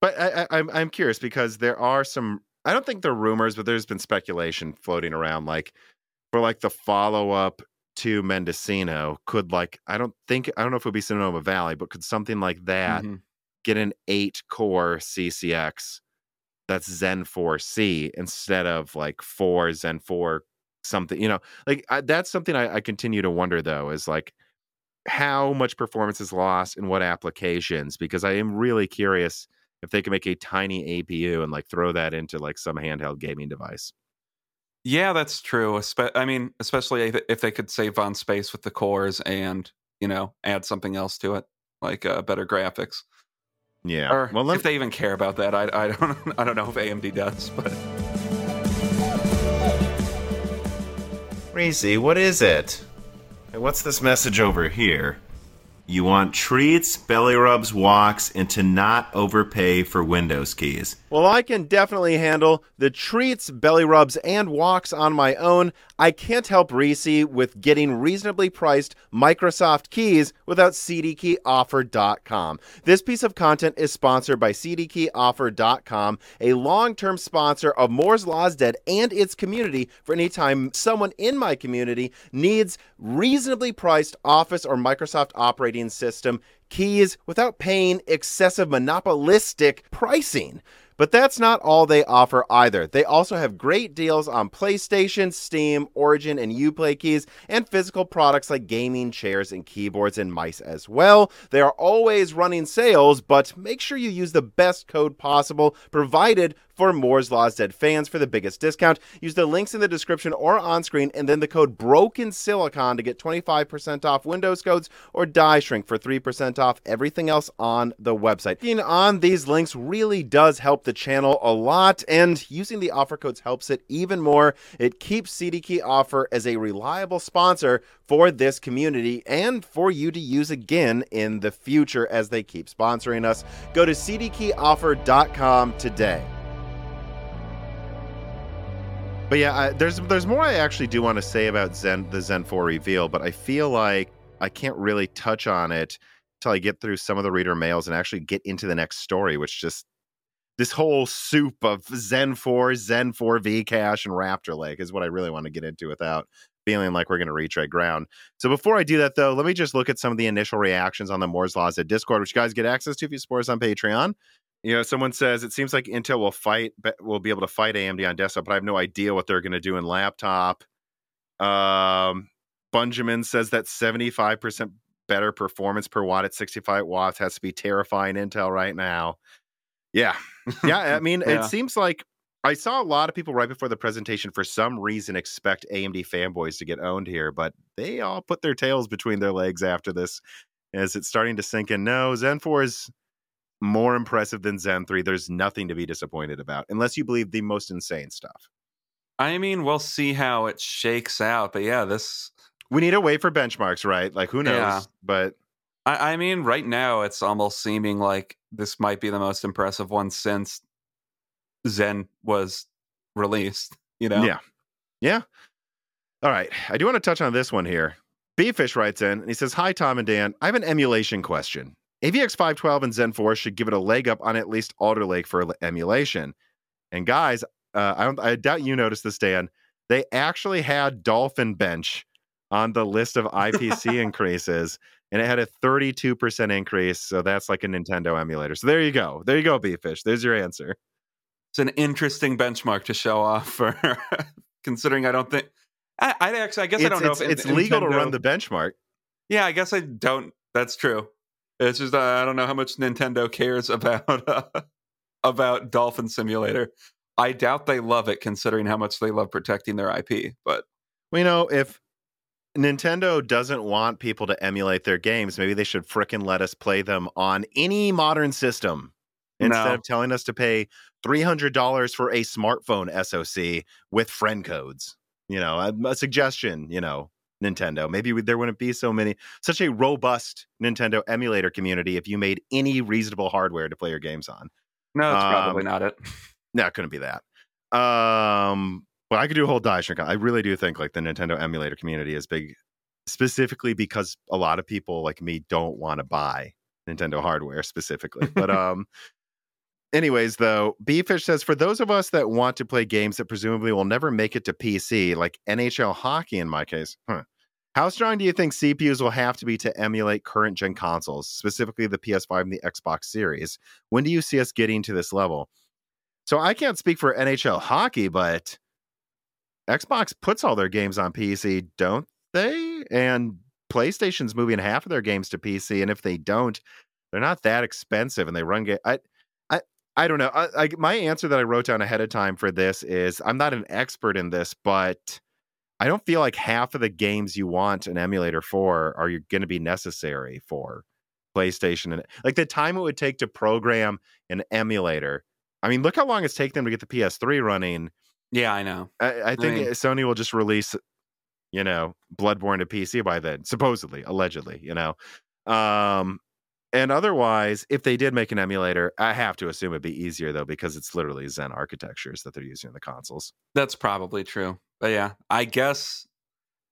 but I, I, I'm I'm curious, because there are some, I don't think they're rumors, but there's been speculation floating around, like, for like the follow-up to Mendocino, could like, I don't think, I don't know if it would be Sonoma Valley, but could something like that mm-hmm. get an eight core C C X that's Zen four C instead of like four Zen four something, you know, like I, that's something I, I continue to wonder though, is like how much performance is lost in what applications, because I am really curious if they can make a tiny A P U and like throw that into like some handheld gaming device. Yeah, that's true. I mean, especially if they could save on space with the cores and, you know, add something else to it, like uh, better graphics. Yeah. Or well, if they even care about that, I, I don't. I don't know if A M D does, but. Reezy, what is it? Hey, what's this message over here? You want treats, belly rubs, walks, and to not overpay for Windows keys. Well, I can definitely handle the treats, belly rubs, and walks on my own. I can't help Reese with getting reasonably priced Microsoft keys without C D key offer dot com. This piece of content is sponsored by C D key offer dot com, a long-term sponsor of Moore's Law is Dead and its community, for any time someone in my community needs reasonably priced Office or Microsoft operating system keys without paying excessive monopolistic pricing. But that's not all they offer either. They also have great deals on PlayStation, Steam, Origin, and Uplay keys, and physical products like gaming chairs and keyboards and mice as well. They are always running sales, but make sure you use the best code possible provided for Moore's Law is Dead fans for the biggest discount. Use the links in the description or on screen, and then the code Broken Silicon to get twenty-five percent off Windows codes, or Die Shrink for three percent off everything else on the website. Clicking on these links really does help the channel a lot, and using the offer codes helps it even more. It keeps C D K Offer as a reliable sponsor for this community and for you to use again in the future as they keep sponsoring us. Go to C D key offer dot com today. But yeah, I, there's there's more I actually do want to say about Zen, the Zen four reveal, but I feel like I can't really touch on it until I get through some of the reader mails and actually get into the next story, which just, this whole soup of Zen four, Zen four V-Cache, and Raptor Lake is what I really want to get into without feeling like we're going to retread ground. So before I do that, though, let me just look at some of the initial reactions on the Moore's Law is Dead Discord, which you guys get access to if you support us on Patreon. You know, someone says, it seems like Intel will fight, will be able to fight A M D on desktop, but I have no idea what they're going to do in laptop. Um, Benjamin says that seventy-five percent better performance per watt at sixty-five watts has to be terrifying Intel right now. Yeah. Yeah. I mean, yeah. It seems like I saw a lot of people right before the presentation for some reason expect A M D fanboys to get owned here, but they all put their tails between their legs after this, as it's starting to sink in. No, Zen four is more impressive than Zen three. There's nothing to be disappointed about, unless you believe the most insane stuff. I mean, we'll see how it shakes out, but yeah, this... We need to wait for benchmarks, right? Like, who knows? Yeah. But I, I mean, right now, it's almost seeming like this might be the most impressive one since Zen was released, you know? Yeah. Yeah. All right. I do want to touch on this one here. Beefish writes in, and he says, "Hi, Tom and Dan. I have an emulation question. A V X five twelve and Zen four should give it a leg up on at least Alder Lake for emulation. And guys, uh, I, don't, I doubt you noticed this, Dan. They actually had Dolphin Bench on the list of I P C increases, and it had a thirty-two percent increase. So that's like a Nintendo emulator. So there you go. There you go, Beefish. There's your answer. It's an interesting benchmark to show off for, considering I don't think... I, I actually, I guess it's, I don't know. It's, if it's Nintendo, legal to run the benchmark. Yeah, I guess I don't. That's true. It's just uh, I don't know how much Nintendo cares about uh, about Dolphin Simulator. I doubt they love it, considering how much they love protecting their I P. But we know if Nintendo doesn't want people to emulate their games, maybe they should frickin' let us play them on any modern system instead no. of telling us to pay three hundred dollars for a smartphone S O C with friend codes. You know, a, a suggestion, you know, Nintendo. Maybe we, there wouldn't be so many, such a robust Nintendo emulator community if you made any reasonable hardware to play your games on. No, it's um, probably not it. No, it couldn't be that. Um, well, I could do a whole Daishinkan. I really do think, like, the Nintendo emulator community is big, specifically because a lot of people like me don't want to buy Nintendo hardware specifically. But, um... anyways, though, Beefish says, for those of us that want to play games that presumably will never make it to P C, like N H L hockey in my case, huh, how strong do you think C P Us will have to be to emulate current-gen consoles, specifically the P S five and the Xbox Series? When do you see us getting to this level? So I can't speak for N H L hockey, but Xbox puts all their games on P C, don't they? And PlayStation's moving half of their games to P C, and if they don't, they're not that expensive, and they run games... I don't know. I, I, my answer that I wrote down ahead of time for this is I'm not an expert in this, but I don't feel like half of the games you want an emulator for are going to be necessary for PlayStation. And like the time it would take to program an emulator. I mean, look how long it's taken them to get the P S three running. Yeah, I know. I, I think I mean, Sony will just release, you know, Bloodborne to P C by then, supposedly, allegedly, you know. Um, And otherwise, if they did make an emulator, I have to assume it'd be easier, though, because it's literally Zen architectures that they're using in the consoles. That's probably true. But yeah, I guess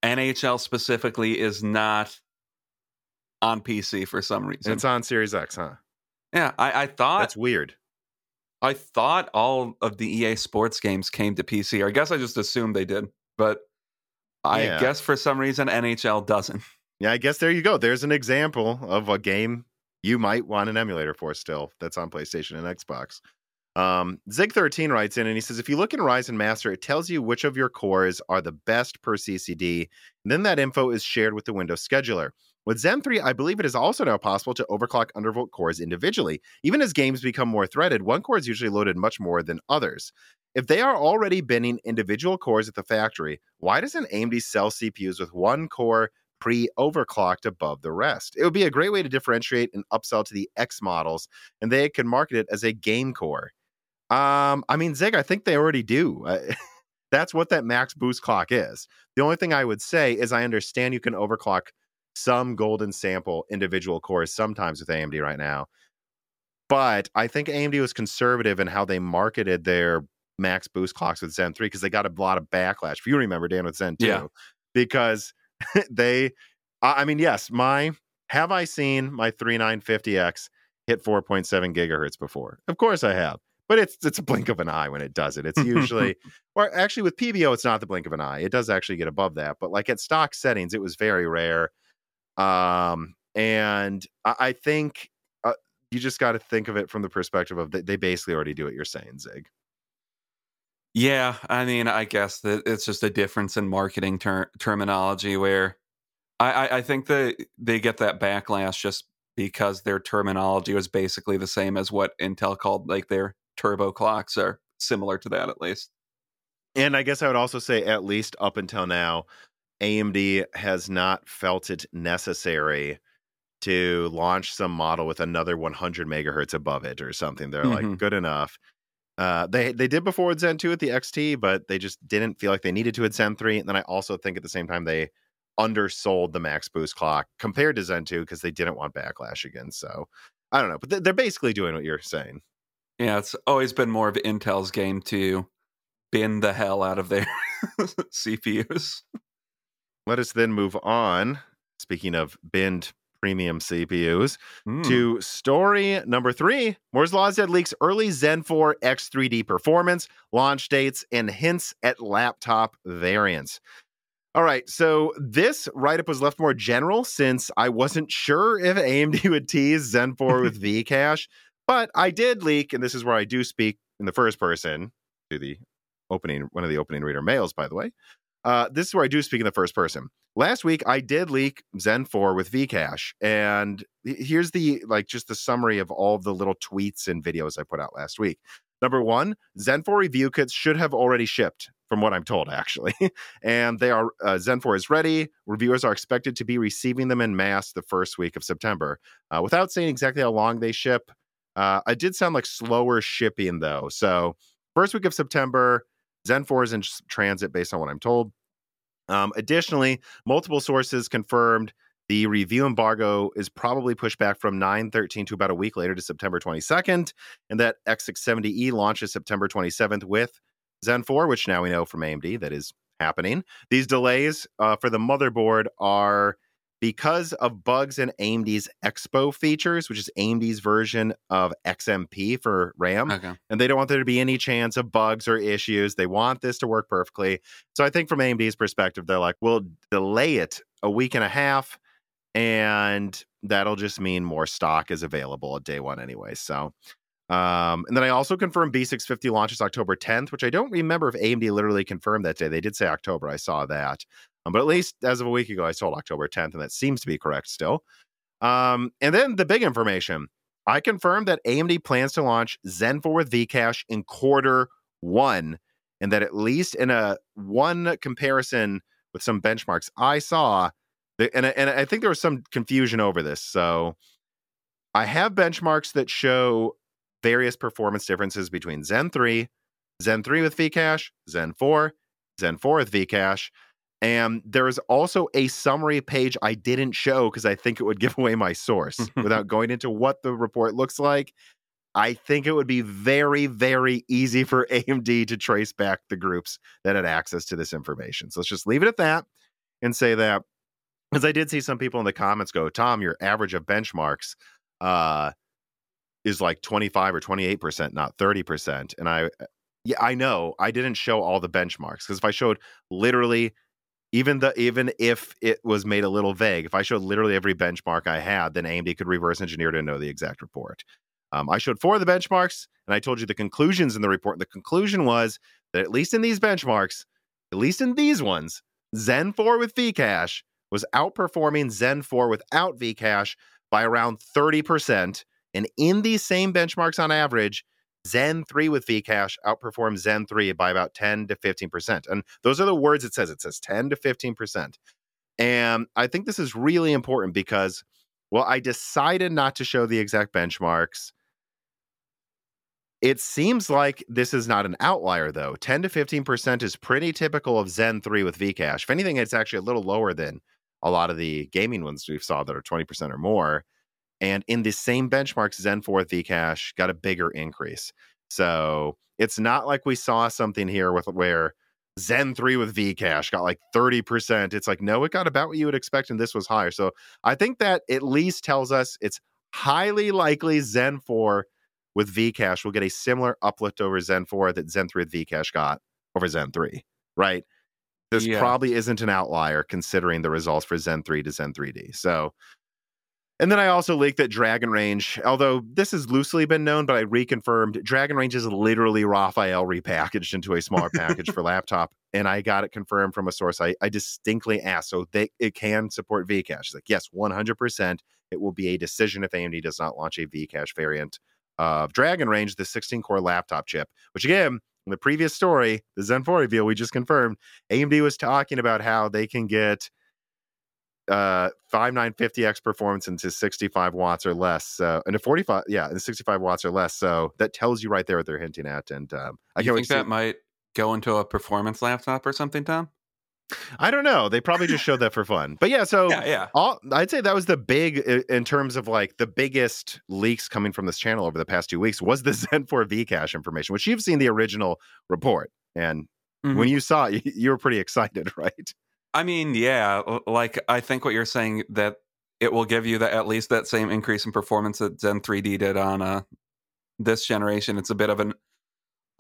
N H L specifically is not on P C for some reason. It's on Series X, huh? Yeah, I, I thought... That's weird. I thought all of the E A Sports games came to P C, or I guess I just assumed they did. But I yeah. guess for some reason, N H L doesn't. Yeah, I guess there you go. There's an example of a game you might want an emulator for still that's on PlayStation and Xbox. Um, Zig thirteen writes in and he says, if you look in Ryzen Master, it tells you which of your cores are the best per C C D. And then that info is shared with the Windows scheduler. With Zen three, I believe it is also now possible to overclock undervolt cores individually. Even as games become more threaded, one core is usually loaded much more than others. If they are already binning individual cores at the factory, why doesn't A M D sell C P Us with one core pre-overclocked above the rest? It would be a great way to differentiate and upsell to the X models, and they can market it as a game core. Um, I mean, Zig, I think they already do. I, that's what that max boost clock is. The only thing I would say is I understand you can overclock some golden sample individual cores sometimes with A M D right now, but I think A M D was conservative in how they marketed their max boost clocks with Zen three because they got a lot of backlash. If you remember, Dan, with Zen two, yeah. because they, I mean, yes, my, have I seen my thirty-nine fifty X hit four point seven gigahertz before? Of course I have, but it's, it's a blink of an eye when it does it. It's usually, or actually with P B O, it's not the blink of an eye. It does actually get above that, but like at stock settings, it was very rare. Um, and I, I think uh, you just got to think of it from the perspective of th- they basically already do what you're saying, Zig. Yeah, I mean, I guess that it's just a difference in marketing ter- terminology where I, I, I think that they get that backlash just because their terminology was basically the same as what Intel called like their turbo clocks or similar to that, at least. And I guess I would also say, at least up until now, A M D has not felt it necessary to launch some model with another one hundred megahertz above it or something. They're mm-hmm. like, good enough. Uh, they they did before with Zen two at the X T, but they just didn't feel like they needed to at Zen three. And then I also think at the same time, they undersold the max boost clock compared to Zen two because they didn't want backlash again. So I don't know, but th- they're basically doing what you're saying. Yeah, it's always been more of Intel's game to bin the hell out of their C P Us. Let us then move on, speaking of binned premium C P Us, mm. to story number three. Moore's Law is Dead leaks early Zen four X three D performance, launch dates, and hints at laptop variants. All right, so this write-up was left more general since I wasn't sure if A M D would tease Zen four with V-Cache, but I did leak, and this is where I do speak in the first person to the opening, one of the opening reader mails, by the way. Uh, this is where I do speak in the first person. Last week, I did leak Zen four with V-Cache, and here's the like just the summary of all of the little tweets and videos I put out last week. Number one, Zen four review kits should have already shipped, from what I'm told, actually. And they are uh, Zen four is ready. Reviewers are expected to be receiving them in mass the first week of September. Uh, without saying exactly how long they ship, uh, I did sound like slower shipping, though. So first week of September, Zen four is in transit based on what I'm told. Um, additionally, multiple sources confirmed the review embargo is probably pushed back from nine thirteen to about a week later to September twenty-second, and that X six seventy E launches September twenty-seventh with Zen four, which now we know from A M D that is happening. These delays uh, for the motherboard are because of bugs in A M D's Expo features, which is A M D's version of X M P for RAM. Okay. And they don't want there to be any chance of bugs or issues. They want this to work perfectly. So I think from A M D's perspective, they're like, we'll delay it a week and a half, and that'll just mean more stock is available at day one anyway. So, um, and then I also confirmed B six fifty launches October tenth, which I don't remember if A M D literally confirmed that day. They did say October. I saw that. Um, but at least as of a week ago, I sold October tenth, and that seems to be correct still. Um, and then the big information. I confirmed that A M D plans to launch Zen four with V-Cache in quarter one, and that at least in a one comparison with some benchmarks I saw, and I, and I think there was some confusion over this. So I have benchmarks that show various performance differences between Zen three, Zen three with V-Cache, Zen four, Zen four with V-Cache. And there is also a summary page I didn't show because I think it would give away my source without going into what the report looks like. I think it would be very, very easy for A M D to trace back the groups that had access to this information. So let's just leave it at that and say that, because I did see some people in the comments go, Tom, your average of benchmarks uh, is like twenty-five or twenty-eight percent, not thirty percent. And I, yeah, I know I didn't show all the benchmarks because if I showed literally... Even the even if it was made a little vague, if I showed literally every benchmark I had, then A M D could reverse engineer to know the exact report. Um, I showed four of the benchmarks, and I told you the conclusions in the report. The conclusion was that at least in these benchmarks, at least in these ones, Zen four with V-Cache was outperforming Zen four without V-Cache by around thirty percent. And in these same benchmarks on average, Zen three with V-Cache outperforms Zen three by about ten to fifteen percent. And those are the words it says. It says ten to fifteen percent. And I think this is really important because, well, I decided not to show the exact benchmarks. It seems like this is not an outlier, though. ten to fifteen percent is pretty typical of Zen three with V-Cache. If anything, it's actually a little lower than a lot of the gaming ones we've saw that are twenty percent or more. And in the same benchmarks, Zen four with V-Cache got a bigger increase. So it's not like we saw something here with where Zen three with V-Cache got like thirty percent. It's like, no, it got about what you would expect, and this was higher. So I think that at least tells us it's highly likely Zen four with V-Cache will get a similar uplift over Zen four that Zen three with V-Cache got over Zen three, right? This yeah. probably isn't an outlier considering the results for Zen three to Zen three D. So... And then I also leaked that Dragon Range, although this has loosely been known, but I reconfirmed Dragon Range is literally Raphael repackaged into a smaller package for laptop. And I got it confirmed from a source I, I distinctly asked. So they, it can support V-Cache. It's like, yes, one hundred percent. It will be a decision if A M D does not launch a V-Cache variant of Dragon Range, the sixteen-core laptop chip, which again, in the previous story, the Zen four reveal, we just confirmed, A M D was talking about how they can get uh, fifty-nine fifty X performance into sixty-five watts or less. So, and a forty-five, yeah, and sixty-five watts or less. So that tells you right there what they're hinting at. And um, I can't you think wait that to see- might go into a performance laptop or something, Tom? I don't know. They probably just showed that for fun. But yeah, so yeah, yeah. All, I'd say that was the big, in terms of like the biggest leaks coming from this channel over the past two weeks was the Zen four V-Cache information, which you've seen the original report. And mm-hmm. when you saw it, you were pretty excited, right? I mean, yeah, like I think what you're saying that it will give you that at least that same increase in performance that Zen three D did on uh, this generation. It's a bit of an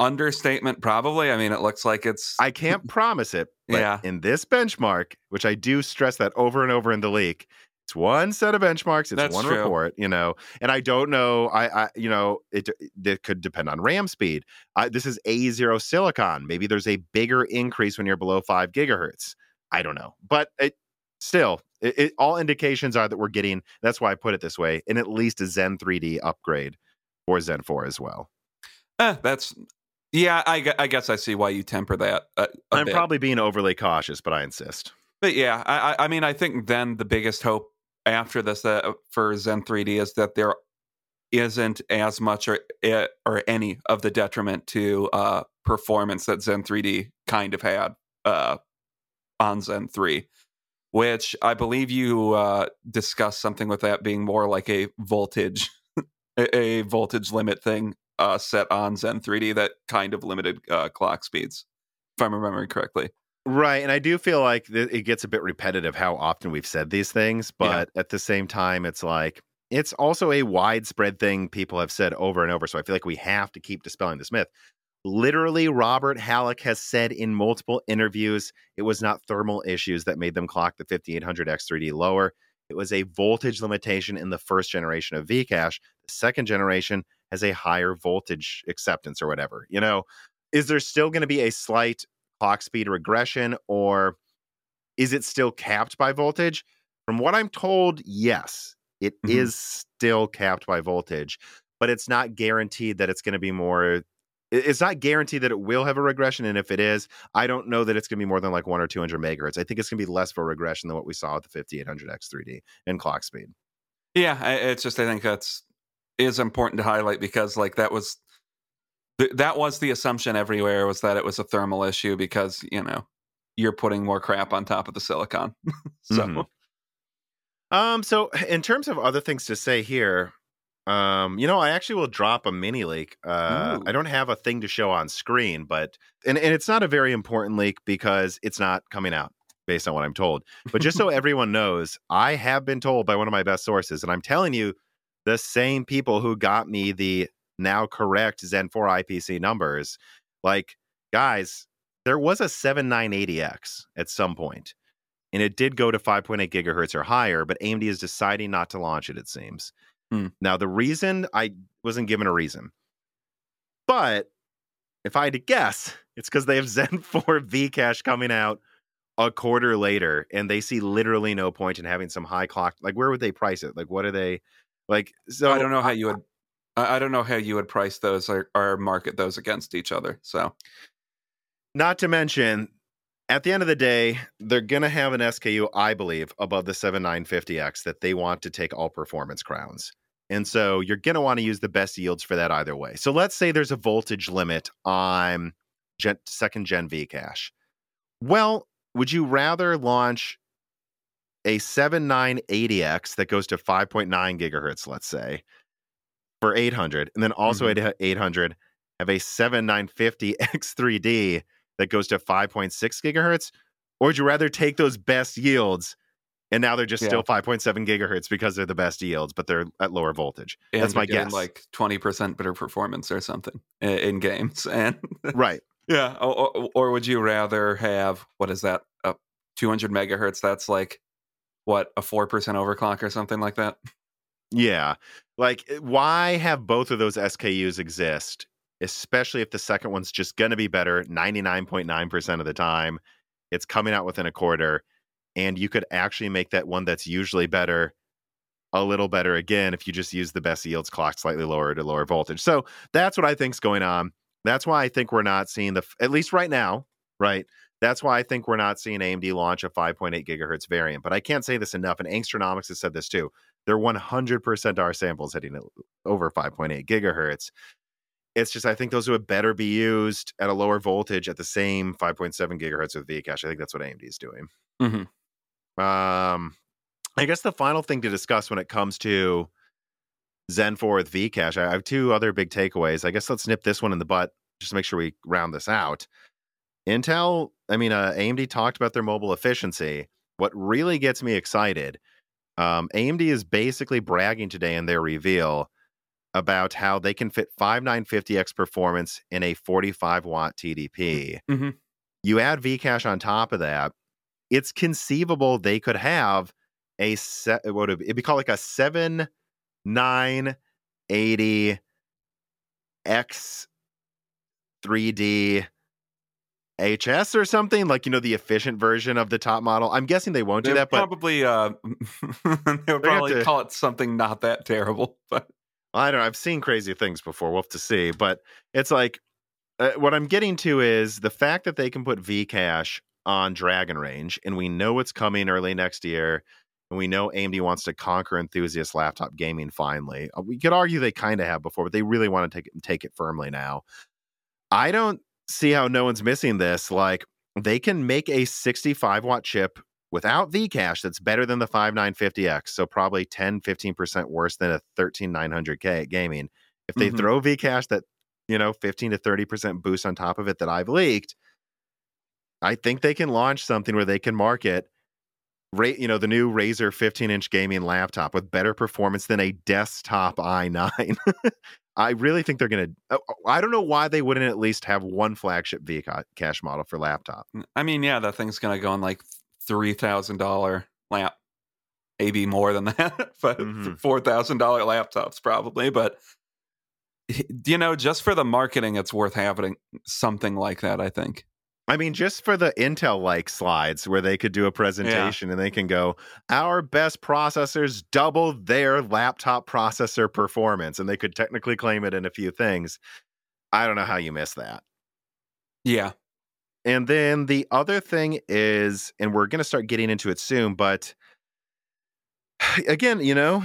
understatement, probably. I mean, it looks like it's... I can't promise it, but yeah. in this benchmark, which I do stress that over and over in the leak, it's one set of benchmarks, it's That's one true. report, you know, and I don't know, I, I you know, it, it could depend on RAM speed. I, this is A zero silicon. Maybe there's a bigger increase when you're below five gigahertz. I don't know, but it, still, it, it, all indications are that we're getting, that's why I put it this way, in at least a Zen three D upgrade for Zen four as well. Uh, that's... Yeah, I, I guess I see why you temper that. A, a I'm bit. probably being overly cautious, but I insist. But yeah, I, I mean, I think then the biggest hope after this uh, for Zen three D is that there isn't as much or or any of the detriment to uh, performance that Zen three D kind of had uh, on Zen three, which I believe you uh, discussed something with that being more like a voltage, a voltage limit thing. Uh, set on Zen three D that kind of limited uh, clock speeds, if I'm remembering correctly. Right, and I do feel like th- it gets a bit repetitive how often we've said these things, but yeah. at the same time, it's like, it's also a widespread thing people have said over and over, so I feel like we have to keep dispelling this myth. Literally, Robert Halleck has said in multiple interviews, it was not thermal issues that made them clock the fifty-eight hundred X three D lower. It was a voltage limitation in the first generation of V-Cache. The second generation has a higher voltage acceptance or whatever. You know, is there still going to be a slight clock speed regression, or is it still capped by voltage? From what I'm told, yes, it mm-hmm. is still capped by voltage, but it's not guaranteed that it's going to be more. It's not guaranteed that it will have a regression. And if it is, I don't know that it's going to be more than like one or two hundred megahertz. I think it's going to be less of a regression than what we saw with the fifty-eight hundred X three D in clock speed. Yeah, it's just, I think that's is important to highlight because like that was, th- that was the assumption everywhere was that it was a thermal issue because, you know, you're putting more crap on top of the silicon. so, mm-hmm. um, so in terms of other things to say here, Um, you know, I actually will drop a mini leak. Uh, Ooh. I don't have a thing to show on screen, but, and, and it's not a very important leak because it's not coming out based on what I'm told, but just so everyone knows, I have been told by one of my best sources, and I'm telling you the same people who got me the now correct Zen four I P C numbers, like guys, there was a seventy-nine eighty X at some point, and it did go to five point eight gigahertz or higher, but A M D is deciding not to launch it, it seems. Now, the reason, I wasn't given a reason, but if I had to guess, it's because they have Zen four V-Cache coming out a quarter later, and they see literally no point in having some high clock. Like, where would they price it? Like, what are they like? So I don't know how you would. I don't know how you would price those or, or market those against each other. So, not to mention, at the end of the day, they're going to have an S K U, I believe, above the seventy-nine fifty X that they want to take all performance crowns. And so you're going to want to use the best yields for that either way. So let's say there's a voltage limit on gen- second gen V-Cache. Well, would you rather launch a seventy-nine eighty X that goes to five point nine gigahertz, let's say, for eight hundred, and then also mm-hmm. at eight hundred have a seventy-nine fifty X three D that goes to five point six gigahertz, or would you rather take those best yields and now they're just yeah. still five point seven gigahertz because they're the best yields, but they're at lower voltage? And that's my guess. Like twenty percent better performance or something in games. And right. yeah. Or, or, or would you rather have, what is that? Uh, two hundred megahertz. That's like what, a four percent overclock or something like that. Yeah. Like why have both of those S K Us exist? Especially if the second one's just going to be better ninety-nine point nine percent of the time. It's coming out within a quarter, and you could actually make that one that's usually better a little better again if you just use the best yields clock slightly lower to lower voltage. So that's what I think's going on. That's why I think we're not seeing the, at least right now, right? That's why I think we're not seeing A M D launch a five point eight gigahertz variant. But I can't say this enough, and Angstronomics has said this too. They're one hundred percent our samples hitting over five point eight gigahertz. It's just, I think those would better be used at a lower voltage at the same five point seven gigahertz with V-Cache. I think that's what A M D is doing. Mm-hmm. Um, I guess the final thing to discuss when it comes to Zen four with V-Cache, I have two other big takeaways. I guess let's nip this one in the butt just to make sure we round this out. Intel, I mean, uh, A M D talked about their mobile efficiency. What really gets me excited, um, A M D is basically bragging today in their reveal about how they can fit five nine fifty X performance in a forty-five watt T D P. Mm-hmm. You add V-Cache on top of that, it's conceivable they could have a set, what would it be? It'd be called like a seven nine eighty X three D H S or something, like, you know, the efficient version of the top model. I'm guessing they won't they do that, but probably uh they would probably to, call it something not that terrible. But I don't know, I've seen crazy things before, we'll have to see. But it's like, uh, what I'm getting to is the fact that they can put V-Cache on Dragon Range, and we know it's coming early next year. And we know A M D wants to conquer enthusiast laptop gaming finally. We could argue they kind of have before, but they really want to take it, take it firmly now. I don't see how no one's missing this. Like, they can make a sixty-five watt chip without V-Cache that's better than the five nine fifty X, so probably ten to fifteen percent worse than a thirteen nine hundred K at gaming. If they mm-hmm. throw V-Cache, that, you know, fifteen to thirty percent boost on top of it that I've leaked, I think they can launch something where they can market, you know, the new Razer fifteen inch gaming laptop with better performance than a desktop i nine. I really think they're going to... I don't know why they wouldn't at least have one flagship V-Cache model for laptop. I mean, yeah, that thing's going to go on like three thousand dollars lap. Maybe more than that, but mm-hmm. four thousand dollars laptops probably. But, you know, just for the marketing, it's worth having something like that, I think. I mean, just for the Intel-like slides where they could do a presentation yeah. and they can go, our best processors double their laptop processor performance, and they could technically claim it in a few things. I don't know how you miss that. Yeah. And then the other thing is, and we're going to start getting into it soon, but again, you know,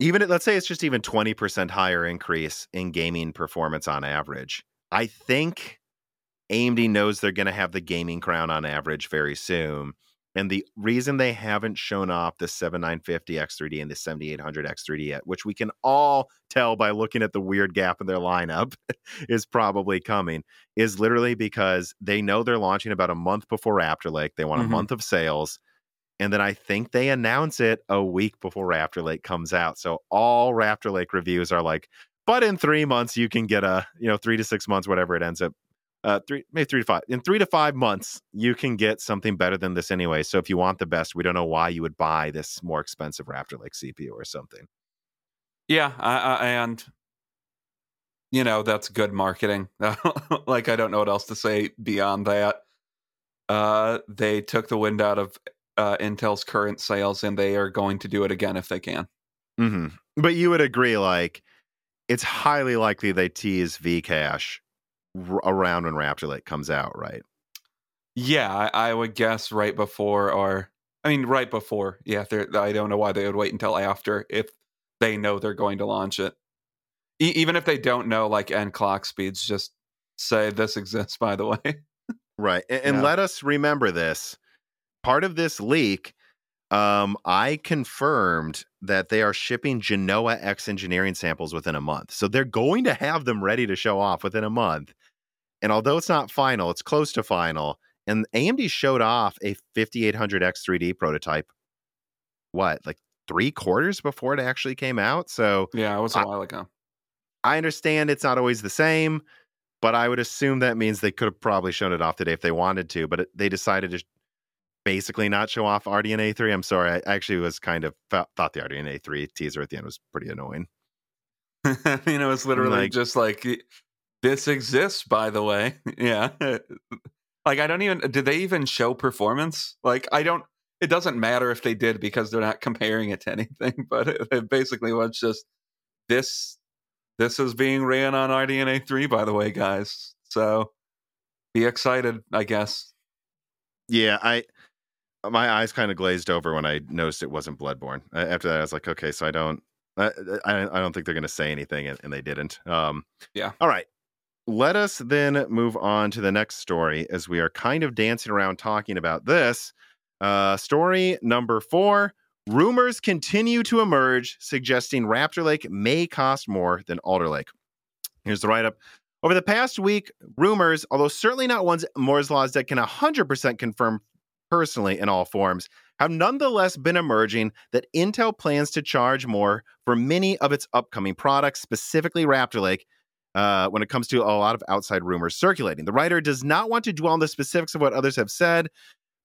even at, let's say it's just even twenty percent higher increase in gaming performance on average. I think A M D knows they're going to have the gaming crown on average very soon. And the reason they haven't shown off the seventy-nine fifty X three D and the seventy-eight hundred X three D yet, which we can all tell by looking at the weird gap in their lineup is probably coming, is literally because they know they're launching about a month before Raptor Lake. They want mm-hmm. a month of sales. And then I think they announce it a week before Raptor Lake comes out. So all Raptor Lake reviews are like, but in three months, you can get a, you know, three to six months, whatever it ends up. Uh, three, maybe three to five. In three to five months, you can get something better than this anyway. So if you want the best, we don't know why you would buy this more expensive Raptor Lake C P U or something. Yeah, I, I, and you know, that's good marketing. Like, I don't know what else to say beyond that. Uh, they took the wind out of uh, Intel's current sales, and they are going to do it again if they can. Mm-hmm. But you would agree, like, it's highly likely they tease V-Cache around when Raptor Lake comes out, right? Yeah, I, I would guess right before, or I mean, right before. Yeah, I don't know why they would wait until after if they know they're going to launch it. E- even if they don't know, like, end clock speeds, just say this exists, by the way. Right, and, and yeah. Let us remember this. Part of this leak, um, I confirmed that they are shipping Genoa X engineering samples within a month. So they're going to have them ready to show off within a month. And although it's not final, it's close to final. And A M D showed off a fifty-eight hundred X three D prototype, what, like three quarters before it actually came out? So yeah, it was a while I, ago. I understand it's not always the same, but I would assume that means they could have probably shown it off today if they wanted to, but it, they decided to sh- basically not show off R D N A three. I'm sorry, I actually was kind of thought the R D N A three teaser at the end was pretty annoying. I mean, it was literally like, just like, this exists, by the way. Yeah. Like, I don't even, did they even show performance? Like, I don't, it doesn't matter if they did because they're not comparing it to anything, but it, it basically was just this This is being ran on R D N A three, by the way, guys. So be excited, I guess. Yeah, I my eyes kind of glazed over when I noticed it wasn't Bloodborne. After that, I was like, okay, so I don't, I I don't think they're going to say anything, and, and they didn't. Um, yeah. All right. Let us then move on to the next story, as we are kind of dancing around talking about this. Uh, story number four. Rumors continue to emerge suggesting Raptor Lake may cost more than Alder Lake. Here's the write-up. Over the past week, rumors, although certainly not ones Moore's Law is Dead can one hundred percent confirm personally in all forms, have nonetheless been emerging that Intel plans to charge more for many of its upcoming products, specifically Raptor Lake, uh, when it comes to a lot of outside rumors circulating. The writer does not want to dwell on the specifics of what others have said,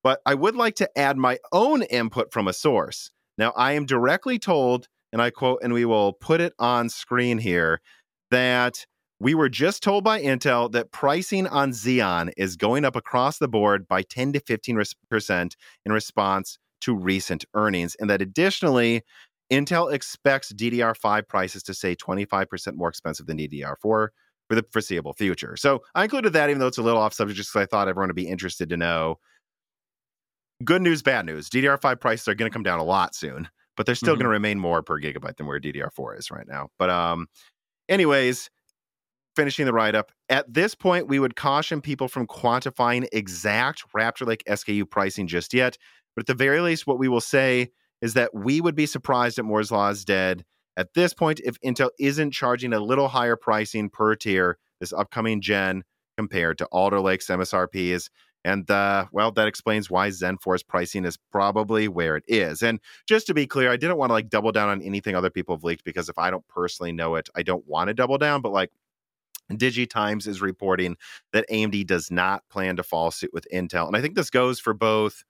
but I would like to add my own input from a source. Now, I am directly told, and I quote, and we will put it on screen here, that we were just told by Intel that pricing on Xeon is going up across the board by ten to fifteen percent in response to recent earnings, and that additionally, Intel expects D D R five prices to stay twenty-five percent more expensive than D D R four for the foreseeable future. So I included that, even though it's a little off subject, just because I thought everyone would be interested to know. Good news, bad news. D D R five prices are going to come down a lot soon, but they're still mm-hmm. going to remain more per gigabyte than where D D R four is right now. But um, anyways, finishing the write-up, at this point, we would caution people from quantifying exact Raptor Lake S K U pricing just yet. But at the very least, what we will say is that we would be surprised at Moore's Law is Dead at this point if Intel isn't charging a little higher pricing per tier this upcoming gen compared to Alder Lake's M S R Ps. And, uh, well, that explains why Zen four's pricing is probably where it is. And just to be clear, I didn't want to, like, double down on anything other people have leaked, because if I don't personally know it, I don't want to double down. But, like, DigiTimes is reporting that A M D does not plan to follow suit with Intel. And I think this goes for both,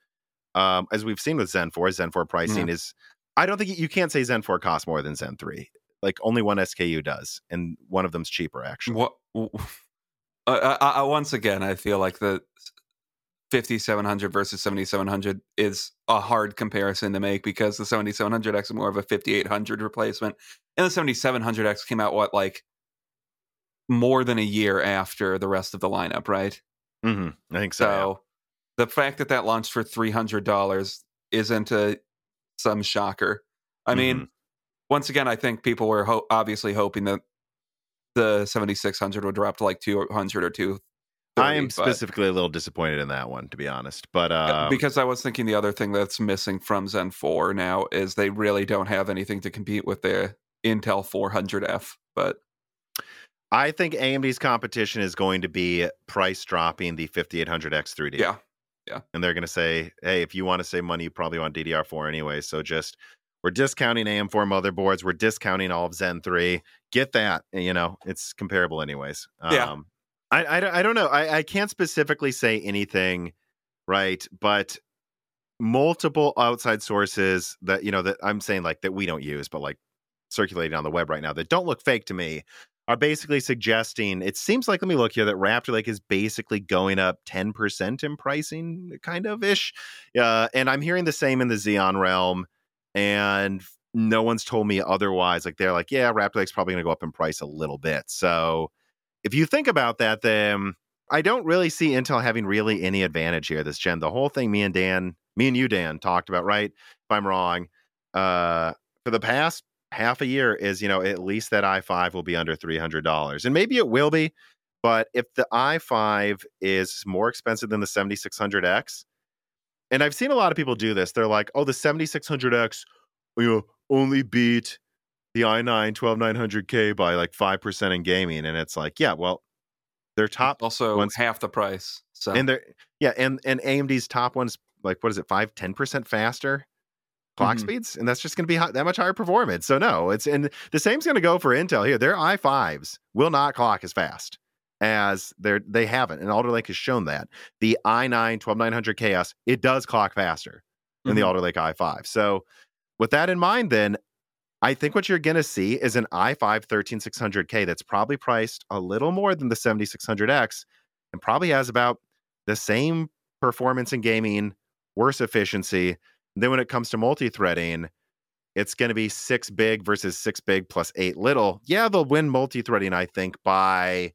um, as we've seen with Zen four. Zen four pricing mm. is, I don't think, you can't say Zen four costs more than Zen three. Like, only one S K U does, and one of them's cheaper, actually. What? I, I, I, once again, I feel like the fifty-seven hundred versus seventy-seven hundred is a hard comparison to make, because the seventy-seven hundred X is more of a fifty-eight hundred replacement, and the seventy-seven hundred X came out what, like, more than a year after the rest of the lineup, right? Mm-hmm. I think so. So yeah. The fact that that launched for three hundred dollars isn't a some shocker. I mm-hmm. mean, once again, I think people were ho- obviously hoping that the seventy-six hundred would drop to like two hundred or two. I am specifically but, a little disappointed in that one, to be honest. But um, because I was thinking the other thing that's missing from Zen four now is they really don't have anything to compete with their Intel four hundred F. But I think A M D's competition is going to be price dropping the fifty-eight hundred X three D. Yeah, yeah. And they're going to say, hey, if you want to save money, you probably want D D R four anyway. So just we're discounting A M four motherboards. We're discounting all of Zen three. Get that. You know, it's comparable anyways. Um, yeah. I, I, I don't know. I, I can't specifically say anything, right? But multiple outside sources that, you know, that I'm saying, like, that we don't use, but, like, circulating on the web right now that don't look fake to me are basically suggesting, it seems like, let me look here, that Raptor Lake is basically going up ten percent in pricing, kind of ish. Uh, and I'm hearing the same in the Xeon realm. And no one's told me otherwise. Like, they're like, yeah, Raptor Lake's probably going to go up in price a little bit. So if you think about that, then I don't really see Intel having really any advantage here this gen. The whole thing me and Dan, me and you, Dan, talked about, right? If I'm wrong, uh, for the past half a year is, you know, at least that i five will be under three hundred dollars. And maybe it will be, but if the i five is more expensive than the seventy-six hundred X, and I've seen a lot of people do this, they're like, oh, the seventy-six hundred X, you know, only beat the i nine twelve nine hundred K by like five percent in gaming. And it's like, yeah, well, their top also ones, half the price. So and they're yeah, and, and A M D's top ones, like, what is it, five, ten percent faster clock mm-hmm. speeds? And that's just gonna be high, that much higher performance. So no, it's and the same's gonna go for Intel here. Their i fives will not clock as fast as their they haven't. And Alder Lake has shown that. The i nine twelve nine hundred K S, it does clock faster mm-hmm. than the Alder Lake i five. So with that in mind, then I think what you're going to see is an i five thirteen six hundred K that's probably priced a little more than the seventy-six hundred X and probably has about the same performance in gaming, worse efficiency. And then when it comes to multi-threading, it's going to be six big versus six big plus eight little. Yeah, they'll win multi-threading, I think, by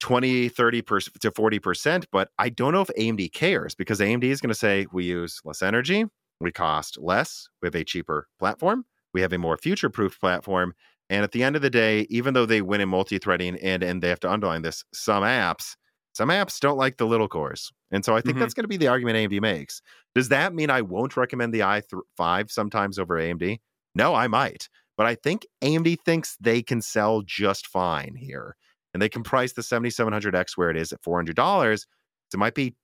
twenty, thirty to forty percent. But I don't know if A M D cares, because A M D is going to say, we use less energy, we cost less, we have a cheaper platform, we have a more future-proof platform. And at the end of the day, even though they win in multi-threading, and, and they have to underline this, some apps, some apps don't like the little cores. And so I think mm-hmm. that's going to be the argument A M D makes. Does that mean I won't recommend the i five sometimes over A M D? No, I might. But I think A M D thinks they can sell just fine here. And they can price the seventy-seven hundred X where it is at four hundred dollars. So it might be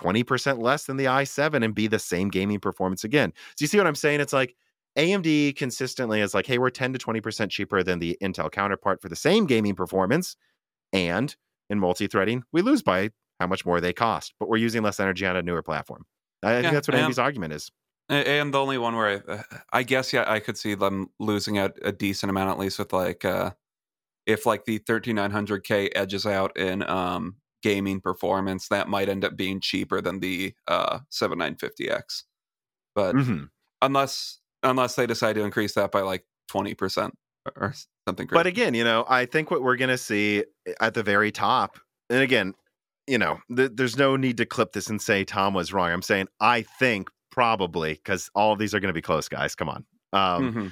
twenty percent less than the i seven and be the same gaming performance again. So you see what I'm saying? It's like A M D consistently is like, hey, we're ten to twenty percent cheaper than the Intel counterpart for the same gaming performance. And in multi-threading, we lose by how much more they cost, but we're using less energy on a newer platform. I yeah, think that's what Andy's argument is. And the only one where I, I guess, yeah, I could see them losing out a decent amount, at least with like, uh, if like the thirty-nine hundred K edges out in um, gaming performance, that might end up being cheaper than the uh, seventy-nine fifty X. But mm-hmm. unless unless they decide to increase that by like twenty percent or something. Great. But again, you know, I think what we're going to see at the very top, and again, you know, th- there's no need to clip this and say Tom was wrong. I'm saying I think probably, because all of these are going to be close, guys. Come on. Um, mm-hmm.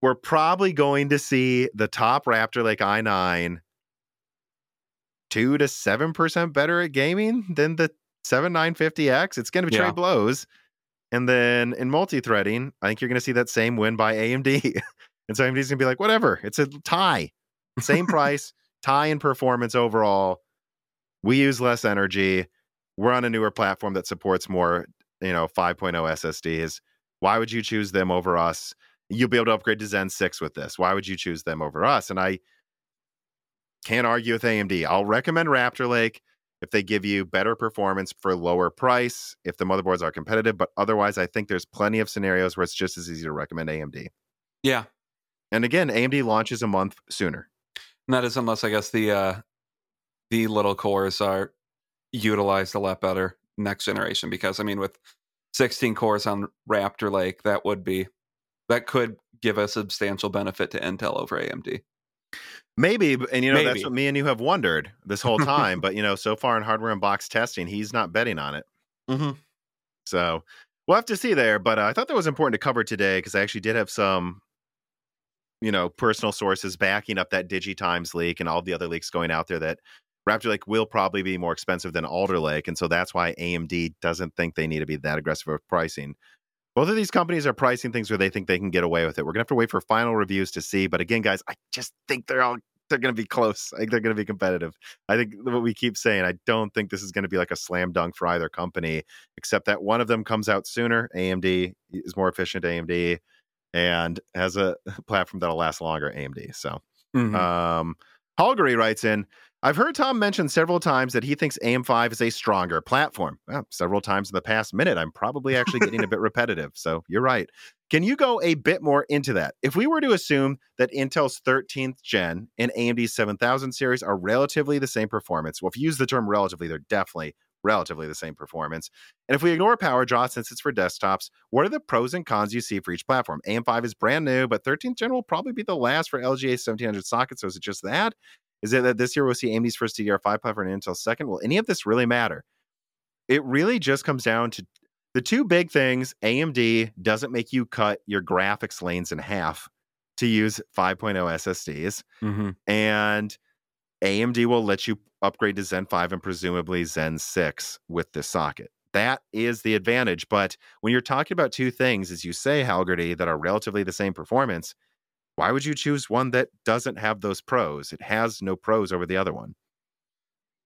We're probably going to see the top Raptor Lake i nine two to seven percent better at gaming than the seventy-nine fifty X. It's going to betray yeah. blows. And then in multi-threading, I think you're going to see that same win by A M D. And so A M D's going to be like, whatever, it's a tie. Same price, tie in performance overall. We use less energy. We're on a newer platform that supports more, you know, five point oh S S Ds. Why would you choose them over us? You'll be able to upgrade to Zen six with this. Why would you choose them over us? And I can't argue with A M D. I'll recommend Raptor Lake if they give you better performance for lower price, if the motherboards are competitive. But otherwise, I think there's plenty of scenarios where it's just as easy to recommend A M D. Yeah. And again, A M D launches a month sooner. And that is unless, I guess, the... Uh... the little cores are utilized a lot better next generation, because I mean, with sixteen cores on Raptor Lake, that would be, that could give a substantial benefit to Intel over A M D. Maybe. And you know, Maybe. That's what me and you have wondered this whole time, but you know, so far in hardware and box testing, he's not betting on it. Mm-hmm. So we'll have to see there, but uh, I thought that was important to cover today, because I actually did have some, you know, personal sources backing up that DigiTimes leak and all the other leaks going out there that Raptor Lake will probably be more expensive than Alder Lake, and so that's why A M D doesn't think they need to be that aggressive with pricing. Both of these companies are pricing things where they think they can get away with it. We're going to have to wait for final reviews to see, but again, guys, I just think they're all they're going to be close. I think they're going to be competitive. I think what we keep saying, I don't think this is going to be like a slam dunk for either company, except that one of them comes out sooner. A M D is more efficient, A M D, and has a platform that'll last longer, A M D. So, mm-hmm. um, Holgery writes in, I've heard Tom mention several times that he thinks A M five is a stronger platform. Well, several times in the past minute, I'm probably actually getting a bit repetitive. So you're right. Can you go a bit more into that? If we were to assume that Intel's thirteenth gen and A M D's seven thousand series are relatively the same performance. Well, if you use the term relatively, they're definitely relatively the same performance. And if we ignore power draw, since it's for desktops, what are the pros and cons you see for each platform? A M five is brand new, but thirteenth gen will probably be the last for L G A seventeen hundred sockets. So is it just that? Is it that this year we'll see A M D's first D D R five platform and Intel's second? Will any of this really matter? It really just comes down to the two big things. A M D doesn't make you cut your graphics lanes in half to use five point oh S S Ds. Mm-hmm. And A M D will let you upgrade to Zen five and presumably Zen six with this socket. That is the advantage. But when you're talking about two things, as you say, Halgerty, that are relatively the same performance, why would you choose one that doesn't have those pros? It has no pros over the other one.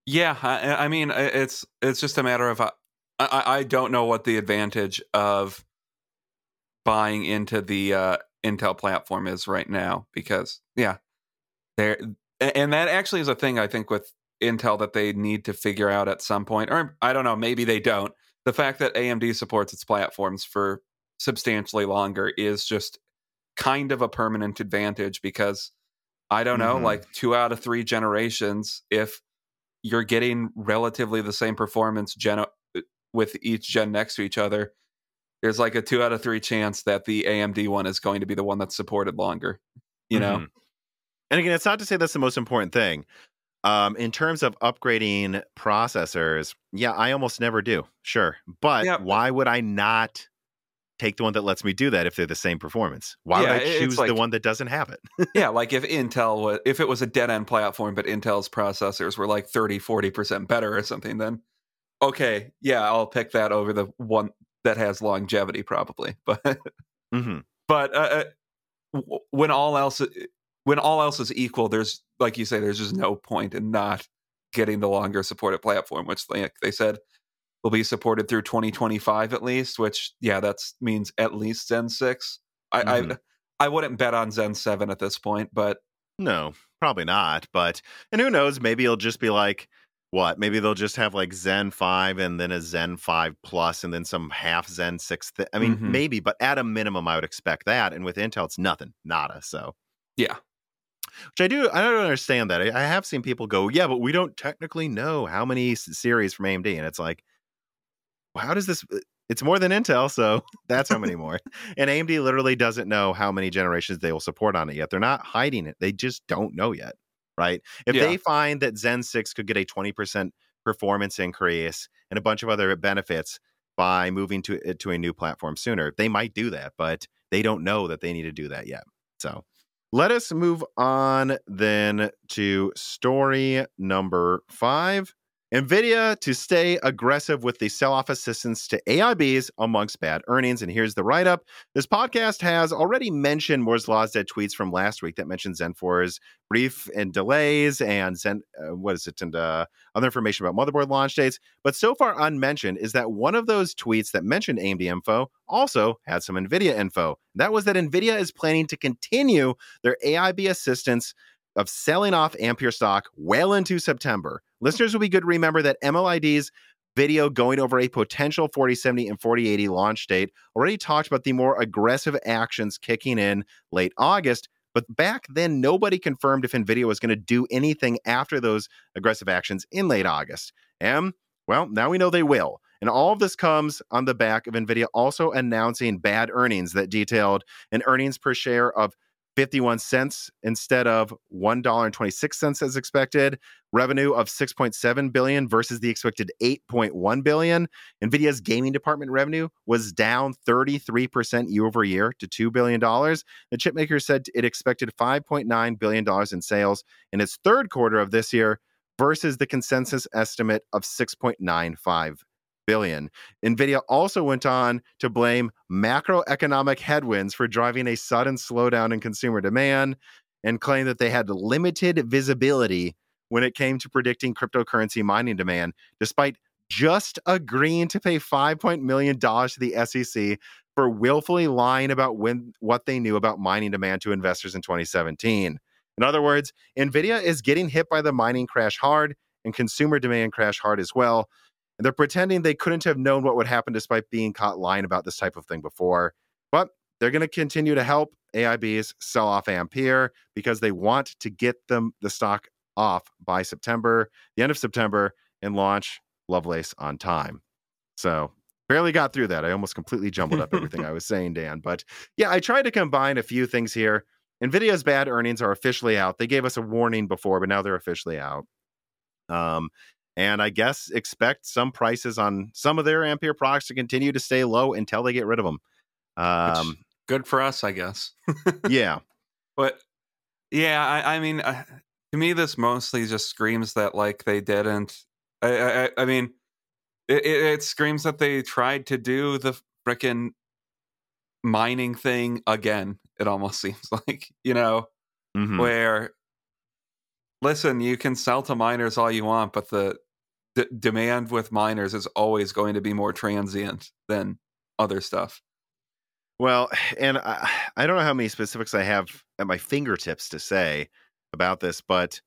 Yeah, I, I mean, it's it's just a matter of I, I, I don't know what the advantage of buying into the uh, Intel platform is right now, because yeah, there and that actually is a thing I think with Intel that they need to figure out at some point, or I don't know, maybe they don't. The fact that A M D supports its platforms for substantially longer is just kind of a permanent advantage, because I don't know, mm-hmm. like two out of three generations, if you're getting relatively the same performance gen with each gen next to each other, there's like a two out of three chance that the A M D one is going to be the one that's supported longer, you know? Mm-hmm. And again, it's not to say that's the most important thing. Um, in terms of upgrading processors, yeah, I almost never do. Sure. But yeah. why would I not take the one that lets me do that if they're the same performance? Why yeah, would I choose like, the one that doesn't have it? Yeah, like if Intel was, if it was a dead-end platform, but Intel's processors were like thirty, forty percent better or something, then okay, yeah, I'll pick that over the one that has longevity probably. But mm-hmm. but uh, when all else... when all else is equal, there's, like you say, there's just no point in not getting the longer supported platform, which, like they said, will be supported through twenty twenty-five at least, which, yeah, that means at least Zen six. I, mm. I I wouldn't bet on Zen seven at this point, but... No, probably not, but... And who knows, maybe it'll just be like, what? Maybe they'll just have, like, Zen five and then a Zen five Plus and then some half Zen six. Th- I mean, mm-hmm. maybe, but at a minimum, I would expect that. And with Intel, it's nothing. Nada, so... Yeah. Which I do, I don't understand that. I, I have seen people go, yeah, but we don't technically know how many series from A M D. And it's like, well, how does this, it's more than Intel, so that's how many more. And A M D literally doesn't know how many generations they will support on it yet. They're not hiding it. They just don't know yet, right? If yeah. they find that Zen six could get a twenty percent performance increase and a bunch of other benefits by moving to it to a new platform sooner, they might do that, but they don't know that they need to do that yet. So let us move on then to story number five. NVIDIA to stay aggressive with the sell-off assistance to A I Bs amongst bad earnings. And here's the write-up. This podcast has already mentioned Moore's Law is Dead tweets from last week that mentioned Zen four's brief and delays and Zen, uh, what is it, and uh, other information about motherboard launch dates. But so far unmentioned is that one of those tweets that mentioned A M D info also had some NVIDIA info. That was that NVIDIA is planning to continue their A I B assistance of selling off Ampere stock well into September. Listeners will be good to remember that M L I D's video going over a potential forty seventy and forty eighty launch date already talked about the more aggressive actions kicking in late August, but back then nobody confirmed if NVIDIA was going to do anything after those aggressive actions in late August. And, well, now we know they will. And all of this comes on the back of NVIDIA also announcing bad earnings that detailed an earnings per share of fifty-one cents instead of one dollar and twenty-six cents as expected, revenue of six point seven billion dollars versus the expected eight point one billion dollars. NVIDIA's gaming department revenue was down thirty-three percent year over year to two billion dollars. The chipmaker said it expected five point nine billion dollars in sales in its third quarter of this year versus the consensus estimate of six point nine five billion dollars. NVIDIA also went on to blame macroeconomic headwinds for driving a sudden slowdown in consumer demand and claimed that they had limited visibility when it came to predicting cryptocurrency mining demand, despite just agreeing to pay five point zero million dollars to the S E C for willfully lying about when what they knew about mining demand to investors in twenty seventeen. In other words, NVIDIA is getting hit by the mining crash hard and consumer demand crash hard as well. And they're pretending they couldn't have known what would happen despite being caught lying about this type of thing before. But they're going to continue to help A I Bs sell off Ampere because they want to get them the stock off by September, the end of September, and launch Lovelace on time. So barely got through that. I almost completely jumbled up everything I was saying, Dan. But yeah, I tried to combine a few things here. NVIDIA's bad earnings are officially out. They gave us a warning before, but now they're officially out. Um... And I guess expect some prices on some of their Ampere products to continue to stay low until they get rid of them. Um, Which, good for us, I guess. Yeah. But yeah, I, I mean, uh, to me, this mostly just screams that like they didn't. I, I, I mean, it, it screams that they tried to do the frickin' mining thing again. It almost seems like, you know, mm-hmm. where... Listen, you can sell to miners all you want, but the d- demand with miners is always going to be more transient than other stuff. Well, and I, I don't know how many specifics I have at my fingertips to say about this, but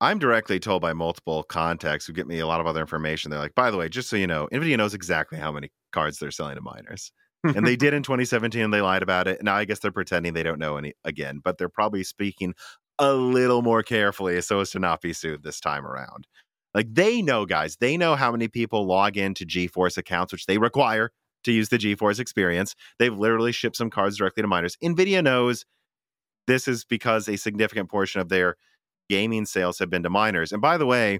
I'm directly told by multiple contacts who get me a lot of other information. They're like, by the way, just so you know, NVIDIA knows exactly how many cards they're selling to miners. And they did in twenty seventeen, and they lied about it. Now I guess they're pretending they don't know any again, but they're probably speaking a little more carefully so as to not be sued this time around. Like, they know, guys, they know how many people log into GeForce accounts, which they require to use the GeForce experience. They've literally shipped some cards directly to miners. NVIDIA knows this is because a significant portion of their gaming sales have been to miners. And by the way,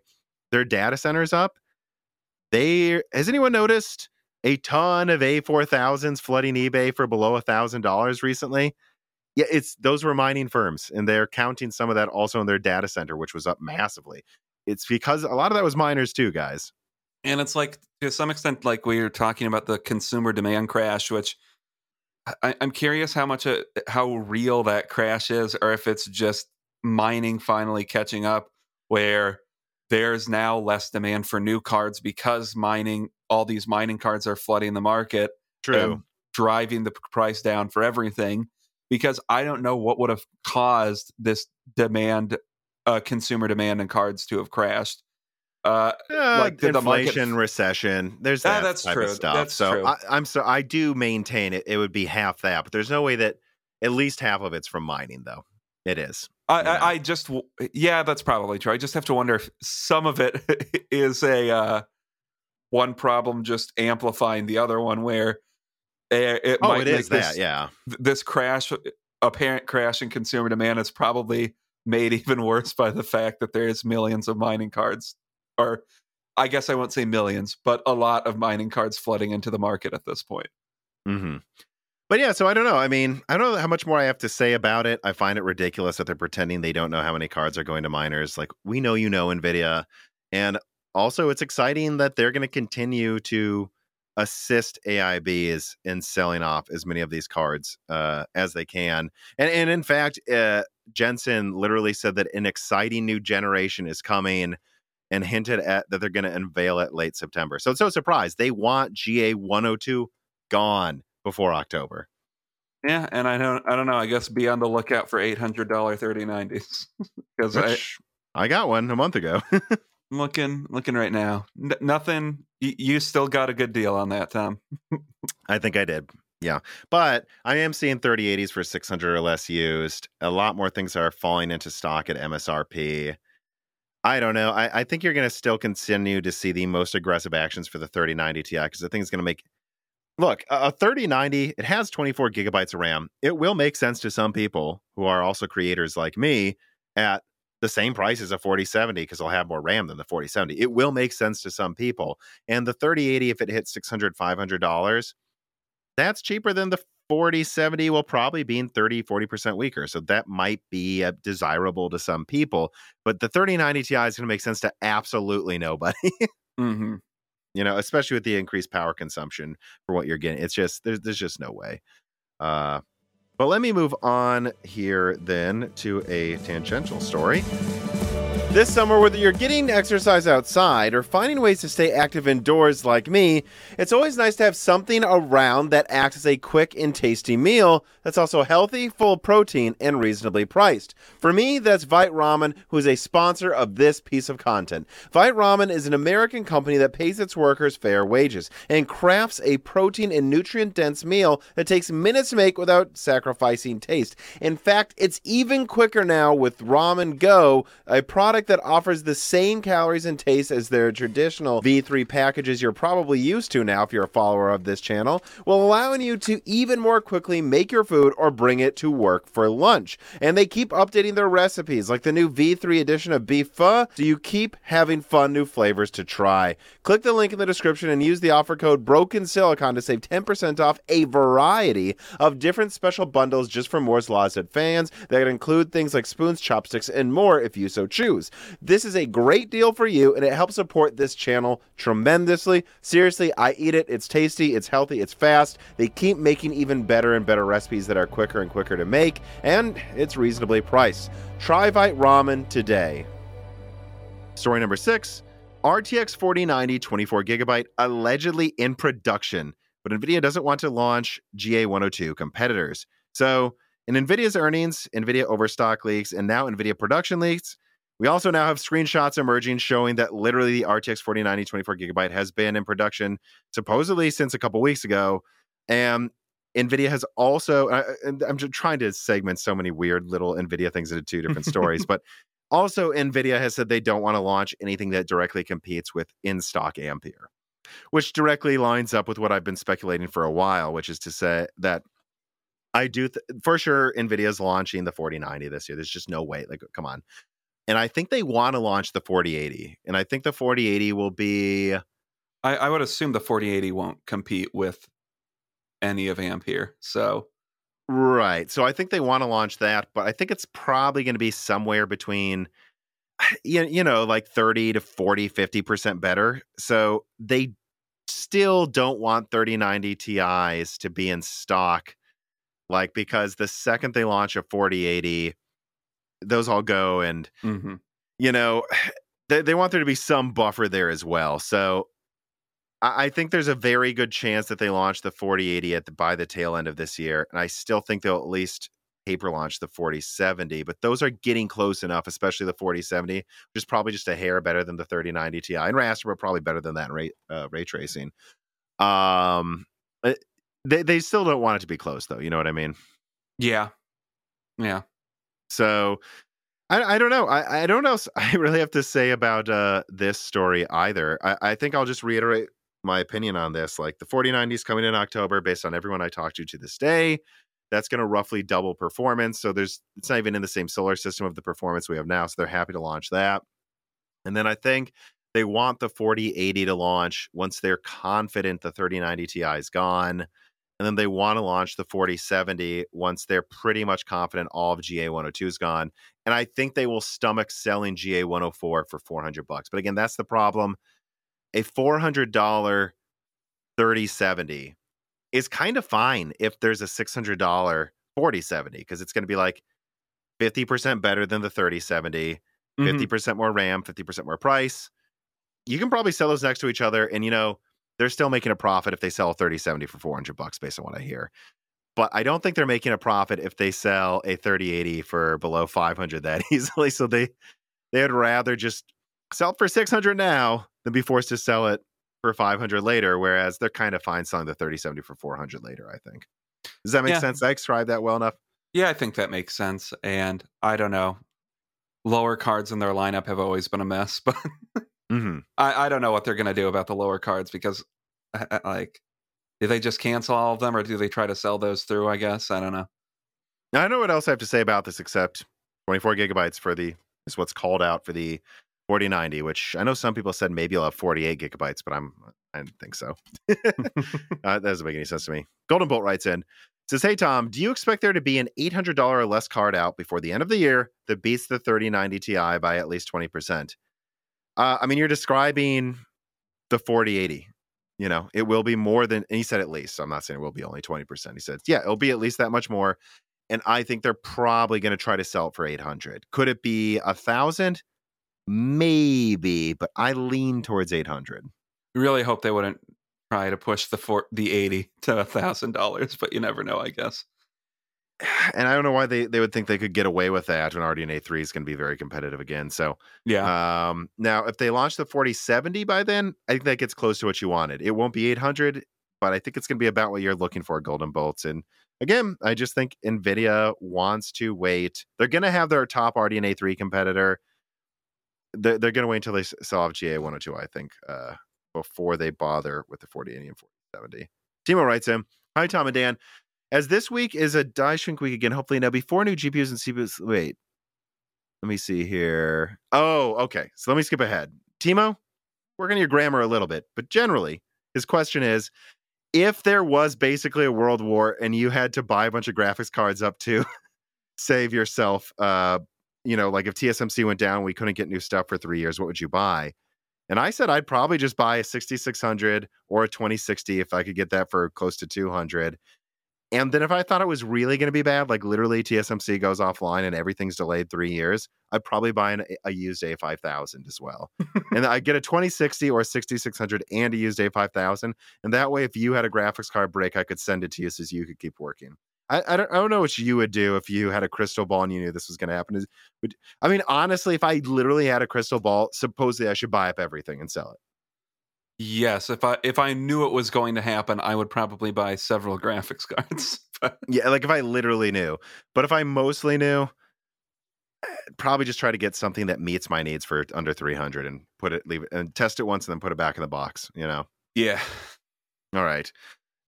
their data center is up. They, has anyone noticed a ton of A four thousands flooding eBay for below one thousand dollars recently? Yeah, it's those were mining firms, and they're counting some of that also in their data center, which was up massively. It's because a lot of that was miners too, guys. And it's like, to some extent, like we were talking about the consumer demand crash, which I, I'm curious how much, a, how real that crash is, or if it's just mining finally catching up where there's now less demand for new cards because mining, all these mining cards are flooding the market. True. Driving the price down for everything, because I don't know what would have caused this demand, uh, consumer demand and cards to have crashed. Uh, uh, like did inflation, the market... recession. There's that ah, that's type true. Of stuff. That's so true. I, I'm so I do maintain it. It would be half that, but there's no way that at least half of it's from mining, though. It is. I, I, I just yeah, that's probably true. I just have to wonder if some of it is a uh, one problem just amplifying the other one, where it, it oh, might it make is this, that yeah this crash apparent crash in consumer demand is probably made even worse by the fact that there is millions of mining cards. Or I guess I won't say millions, but a lot of mining cards flooding into the market at this point. Mm-hmm. But yeah, so I don't know. I mean, I don't know how much more I have to say about it. I find it ridiculous that they're pretending they don't know how many cards are going to miners. Like, we know, you know, NVIDIA. And also, it's exciting that they're going to continue to assist A I Bs in selling off as many of these cards uh, as they can. And, and in fact, uh, Jensen literally said that an exciting new generation is coming, and hinted at that they're going to unveil it late September. So it's no surprise. They want G A one oh two gone before October. Yeah, and I don't I don't know. I guess be on the lookout for eight hundred dollars thirty nineties. Because I, I got one a month ago. I'm looking, looking right now. N- nothing. Y- you still got a good deal on that, Tom. I think I did. Yeah. But I am seeing thirty eighties for six hundred or less used. A lot more things are falling into stock at M S R P. I don't know. I, I think you're going to still continue to see the most aggressive actions for the thirty ninety Ti, because the thing's going to make... Look, a, a thirty ninety, it has twenty-four gigabytes of RAM. It will make sense to some people who are also creators like me at the same price as a forty seventy, because I'll have more RAM than the forty seventy. It will make sense to some people. And the thirty eighty, if it hits six hundred dollars, five hundred dollars, that's cheaper than the forty seventy will probably be in thirty, forty percent weaker. So that might be uh, desirable to some people, but the thirty ninety Ti is going to make sense to absolutely nobody, mm-hmm. you know, especially with the increased power consumption for what you're getting. It's just, there's, there's just no way. Uh, but let me move on here then to a tangential story. This summer, whether you're getting exercise outside or finding ways to stay active indoors like me, it's always nice to have something around that acts as a quick and tasty meal that's also healthy, full of protein, and reasonably priced. For me, that's Vite Ramen, who is a sponsor of this piece of content. Vite Ramen is an American company that pays its workers fair wages and crafts a protein and nutrient-dense meal that takes minutes to make without sacrificing taste. In fact, it's even quicker now with Ramen Go, a product that offers the same calories and taste as their traditional V three packages you're probably used to now if you're a follower of this channel, while allowing you to even more quickly make your food or bring it to work for lunch. And they keep updating their recipes, like the new V three edition of Beef Pho, so you keep having fun new flavors to try. Click the link in the description and use the offer code Broken Silicon to save ten percent off a variety of different special bundles just for Moore's Law is Dead fans that include things like spoons, chopsticks, and more if you so choose. This is a great deal for you, and it helps support this channel tremendously. Seriously, I eat it. It's tasty, it's healthy, it's fast. They keep making even better and better recipes that are quicker and quicker to make, and it's reasonably priced. Try Vite Ramen today. Story number six, R T X forty ninety twenty-four gigabyte allegedly in production, but NVIDIA doesn't want to launch G A one oh two competitors. So in NVIDIa's earnings, NVIDIA overstock leaks, and now NVIDIA production leaks, we also now have screenshots emerging showing that literally the R T X forty ninety twenty-four gigabyte has been in production supposedly since a couple weeks ago. And NVIDIA has also, uh, and I'm just trying to segment so many weird little NVIDIA things into two different stories, but also NVIDIA has said they don't want to launch anything that directly competes with in-stock Ampere. which directly lines up with what I've been speculating for a while, which is to say that I do th- for sure NVIDIA is launching the forty ninety this year. There's just no way. Like, come on. And I think they want to launch the forty eighty. And I think the forty eighty will be... I, I would assume the forty eighty won't compete with any of Ampere. So... Right. So I think they want to launch that, but I think it's probably going to be somewhere between, you, you know, like thirty to forty, fifty percent better. So they still don't want thirty ninety Ti's to be in stock, like, because the second they launch a forty eighty, those all go. And, mm-hmm. you know, they, they want there to be some buffer there as well. So I think there's a very good chance that they launch the forty eighty at the, by the tail end of this year. And I still think they'll at least paper launch the forty seventy, but those are getting close enough, especially the forty seventy, which is probably just a hair better than the thirty ninety Ti. And Raster, probably better than that in ray, uh, ray tracing. Um, they, they still don't want it to be close, though. You know what I mean? Yeah. Yeah. So... I, I don't know. I, I don't know. I really have to say about uh, this story either. I, I think I'll just reiterate my opinion on this. Like, the forty ninety is coming in October based on everyone I talked to to this day. That's going to roughly double performance. So there's it's not even in the same solar system of the performance we have now. So they're happy to launch that. And then I think they want the forty eighty to launch once they're confident the thirty ninety Ti is gone. And then they want to launch the forty seventy once they're pretty much confident all of G A one oh two is gone. And I think they will stomach selling G A one oh four for four hundred bucks. But again, that's the problem. A four hundred dollars thirty seventy is kind of fine if there's a six hundred dollars forty seventy, because it's going to be like fifty percent better than the thirty seventy, mm-hmm. fifty percent more RAM, fifty percent more price. You can probably sell those next to each other. And, you know, they're still making a profit if they sell a thirty seventy for four hundred bucks, based on what I hear. But I don't think they're making a profit if they sell a thirty eighty for below five hundred that easily. So they they'd rather just sell it for six hundred now than be forced to sell it for five hundred later. Whereas they're kind of fine selling the thirty seventy for four hundred later, I think. Does that make yeah. sense? I described that well enough. Yeah, I think that makes sense. And I don't know. Lower cards in their lineup have always been a mess, but... Mm-hmm. I, I don't know what they're going to do about the lower cards, because, like, do they just cancel all of them, or do they try to sell those through, I guess? I don't know. Now, I don't know what else I have to say about this, except twenty-four gigabytes for the is what's called out for the forty ninety, which I know some people said maybe you'll have forty-eight gigabytes, but I'm, I don't think so. uh, that doesn't make any sense to me. Golden Bolt writes in, says, hey, Tom, do you expect there to be an eight hundred dollars or less card out before the end of the year that beats the thirty ninety Ti by at least twenty percent? Uh, I mean, you're describing the forty eighty, you know, it will be more than, and he said at least, so I'm not saying it will be only twenty percent. He said, yeah, it'll be at least that much more. And I think they're probably going to try to sell it for eight hundred. Could it be a thousand? Maybe, but I lean towards eight hundred. Really hope they wouldn't try to push the four, the eighty to a thousand dollars, but you never know, I guess. And I don't know why they, they would think they could get away with that when R D N A three is going to be very competitive again. So, yeah. Um, now, if they launch the forty seventy by then, I think that gets close to what you wanted. It won't be eight hundred, but I think it's going to be about what you're looking for, Golden Bolts. And again, I just think NVIDIA wants to wait. They're going to have their top R D N A three competitor. They're, they're going to wait until they sell off G A one oh two, I think, uh, before they bother with the forty eighty and forty seventy. Timo writes him, hi, Tom and Dan. As this week is a die shrink week again, hopefully now before new G P Us and C P Us. Wait, let me see here. Oh, okay. So let me skip ahead. Timo, work on your grammar a little bit, but generally his question is, if there was basically a world war and you had to buy a bunch of graphics cards up to save yourself, uh, you know, like if T S M C went down, we couldn't get new stuff for three years, what would you buy? And I said, I'd probably just buy a sixty-six hundred or a twenty sixty if I could get that for close to two hundred. And then if I thought it was really going to be bad, like literally T S M C goes offline and everything's delayed three years, I'd probably buy an, a used A five thousand as well. And I'd get a twenty sixty or a sixty-six hundred and a used A five thousand. And that way, if you had a graphics card break, I could send it to you so you could keep working. I, I, don't, I don't know what you would do if you had a crystal ball and you knew this was going to happen. I mean, honestly, if I literally had a crystal ball, supposedly I should buy up everything and sell it. Yes, if I if I knew it was going to happen, I would probably buy several graphics cards. Yeah, like if I literally knew. But if I mostly knew, I'd probably just try to get something that meets my needs for under three hundred and put it, leave it, and test it once and then put it back in the box. You know. Yeah. All right.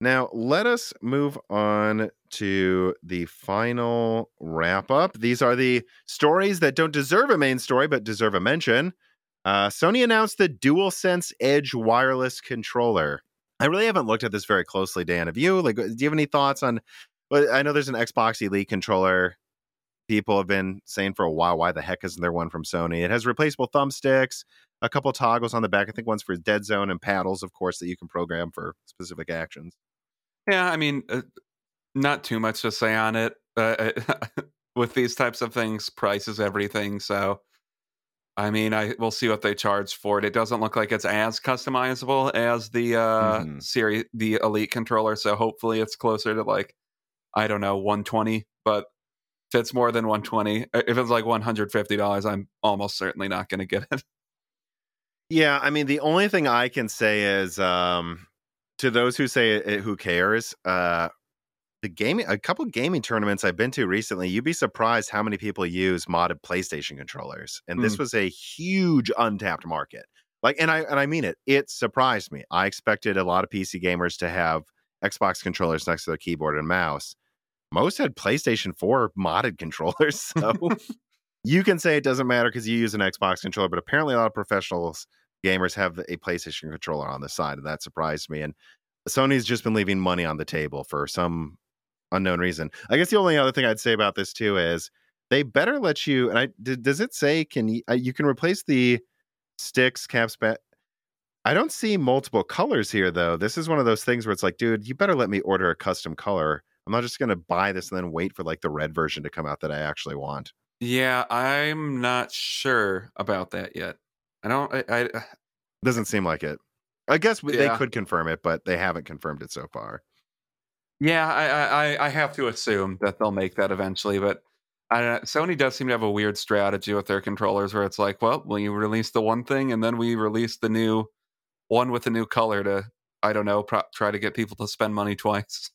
Now, let us move on to the final wrap-up. These are the stories that don't deserve a main story, but deserve a mention. Uh, Sony announced the DualSense Edge wireless controller. I really haven't looked at this very closely, Dan. Have you? Like, do you have any thoughts on... Well, I know there's an Xbox Elite controller. People have been saying for a while, why the heck isn't there one from Sony? It has replaceable thumbsticks, a couple toggles on the back. I think one's for Dead Zone and paddles, of course, that you can program for specific actions. Yeah, I mean, uh, not too much to say on it. Uh, with these types of things, price is everything. So, I mean, I we'll see what they charge for it. It doesn't look like it's as customizable as the uh, mm-hmm. series, the Elite controller. So hopefully it's closer to like, I don't know, one twenty. But if it's more than one twenty, if it's like one hundred fifty dollars, I'm almost certainly not going to get it. Yeah, I mean, the only thing I can say is... Um... To those who say it, who cares, uh, the gaming, a couple of gaming tournaments I've been to recently, you'd be surprised how many people use modded PlayStation controllers. And mm. this was a huge untapped market. Like, and I and I mean it. It surprised me. I expected a lot of P C gamers to have Xbox controllers next to their keyboard and mouse. Most had PlayStation four modded controllers. So you can say it doesn't matter because you use an Xbox controller, but apparently a lot of professionals gamers have a PlayStation controller on the side, and that surprised me. And Sony's just been leaving money on the table for some unknown reason. I guess the only other thing I'd say about this too is they better let you. And I did, does it say can you, you can replace the sticks, caps, back? I don't see multiple colors here though. This is one of those things where it's like, dude, you better let me order a custom color. I'm not just going to buy this and then wait for like the red version to come out that I actually want. Yeah, I'm not sure about that yet. I don't. I, I doesn't seem like it. I guess yeah. they could confirm it, but they haven't confirmed it so far. Yeah, I, I, I have to assume that they'll make that eventually. But I don't know. Sony does seem to have a weird strategy with their controllers, where it's like, well, we release the one thing, and then we release the new one with a new color to, I don't know, pro- try to get people to spend money twice.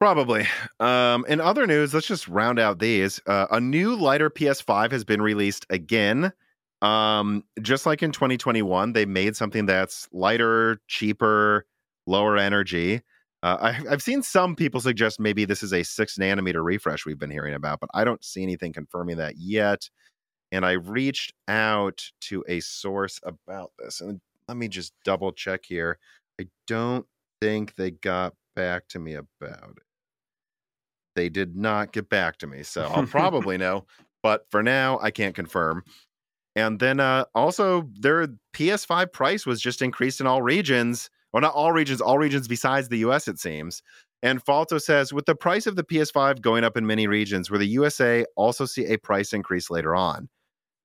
Probably. Um, in other news, let's just round out these. Uh, a new lighter P S five has been released again. Um, just like in twenty twenty-one, they made something that's lighter, cheaper, lower energy. Uh, I, I've seen some people suggest maybe this is a six nanometer refresh we've been hearing about, but I don't see anything confirming that yet. And I reached out to a source about this, and let me just double check here. I don't think they got back to me about it. They did not get back to me, so I'll probably know, but for now I can't confirm. And then uh, also their P S five price was just increased in all regions. Well, not all regions, all regions besides the U S, it seems. And Falto says, with the price of the P S five going up in many regions, will the U S A also see a price increase later on?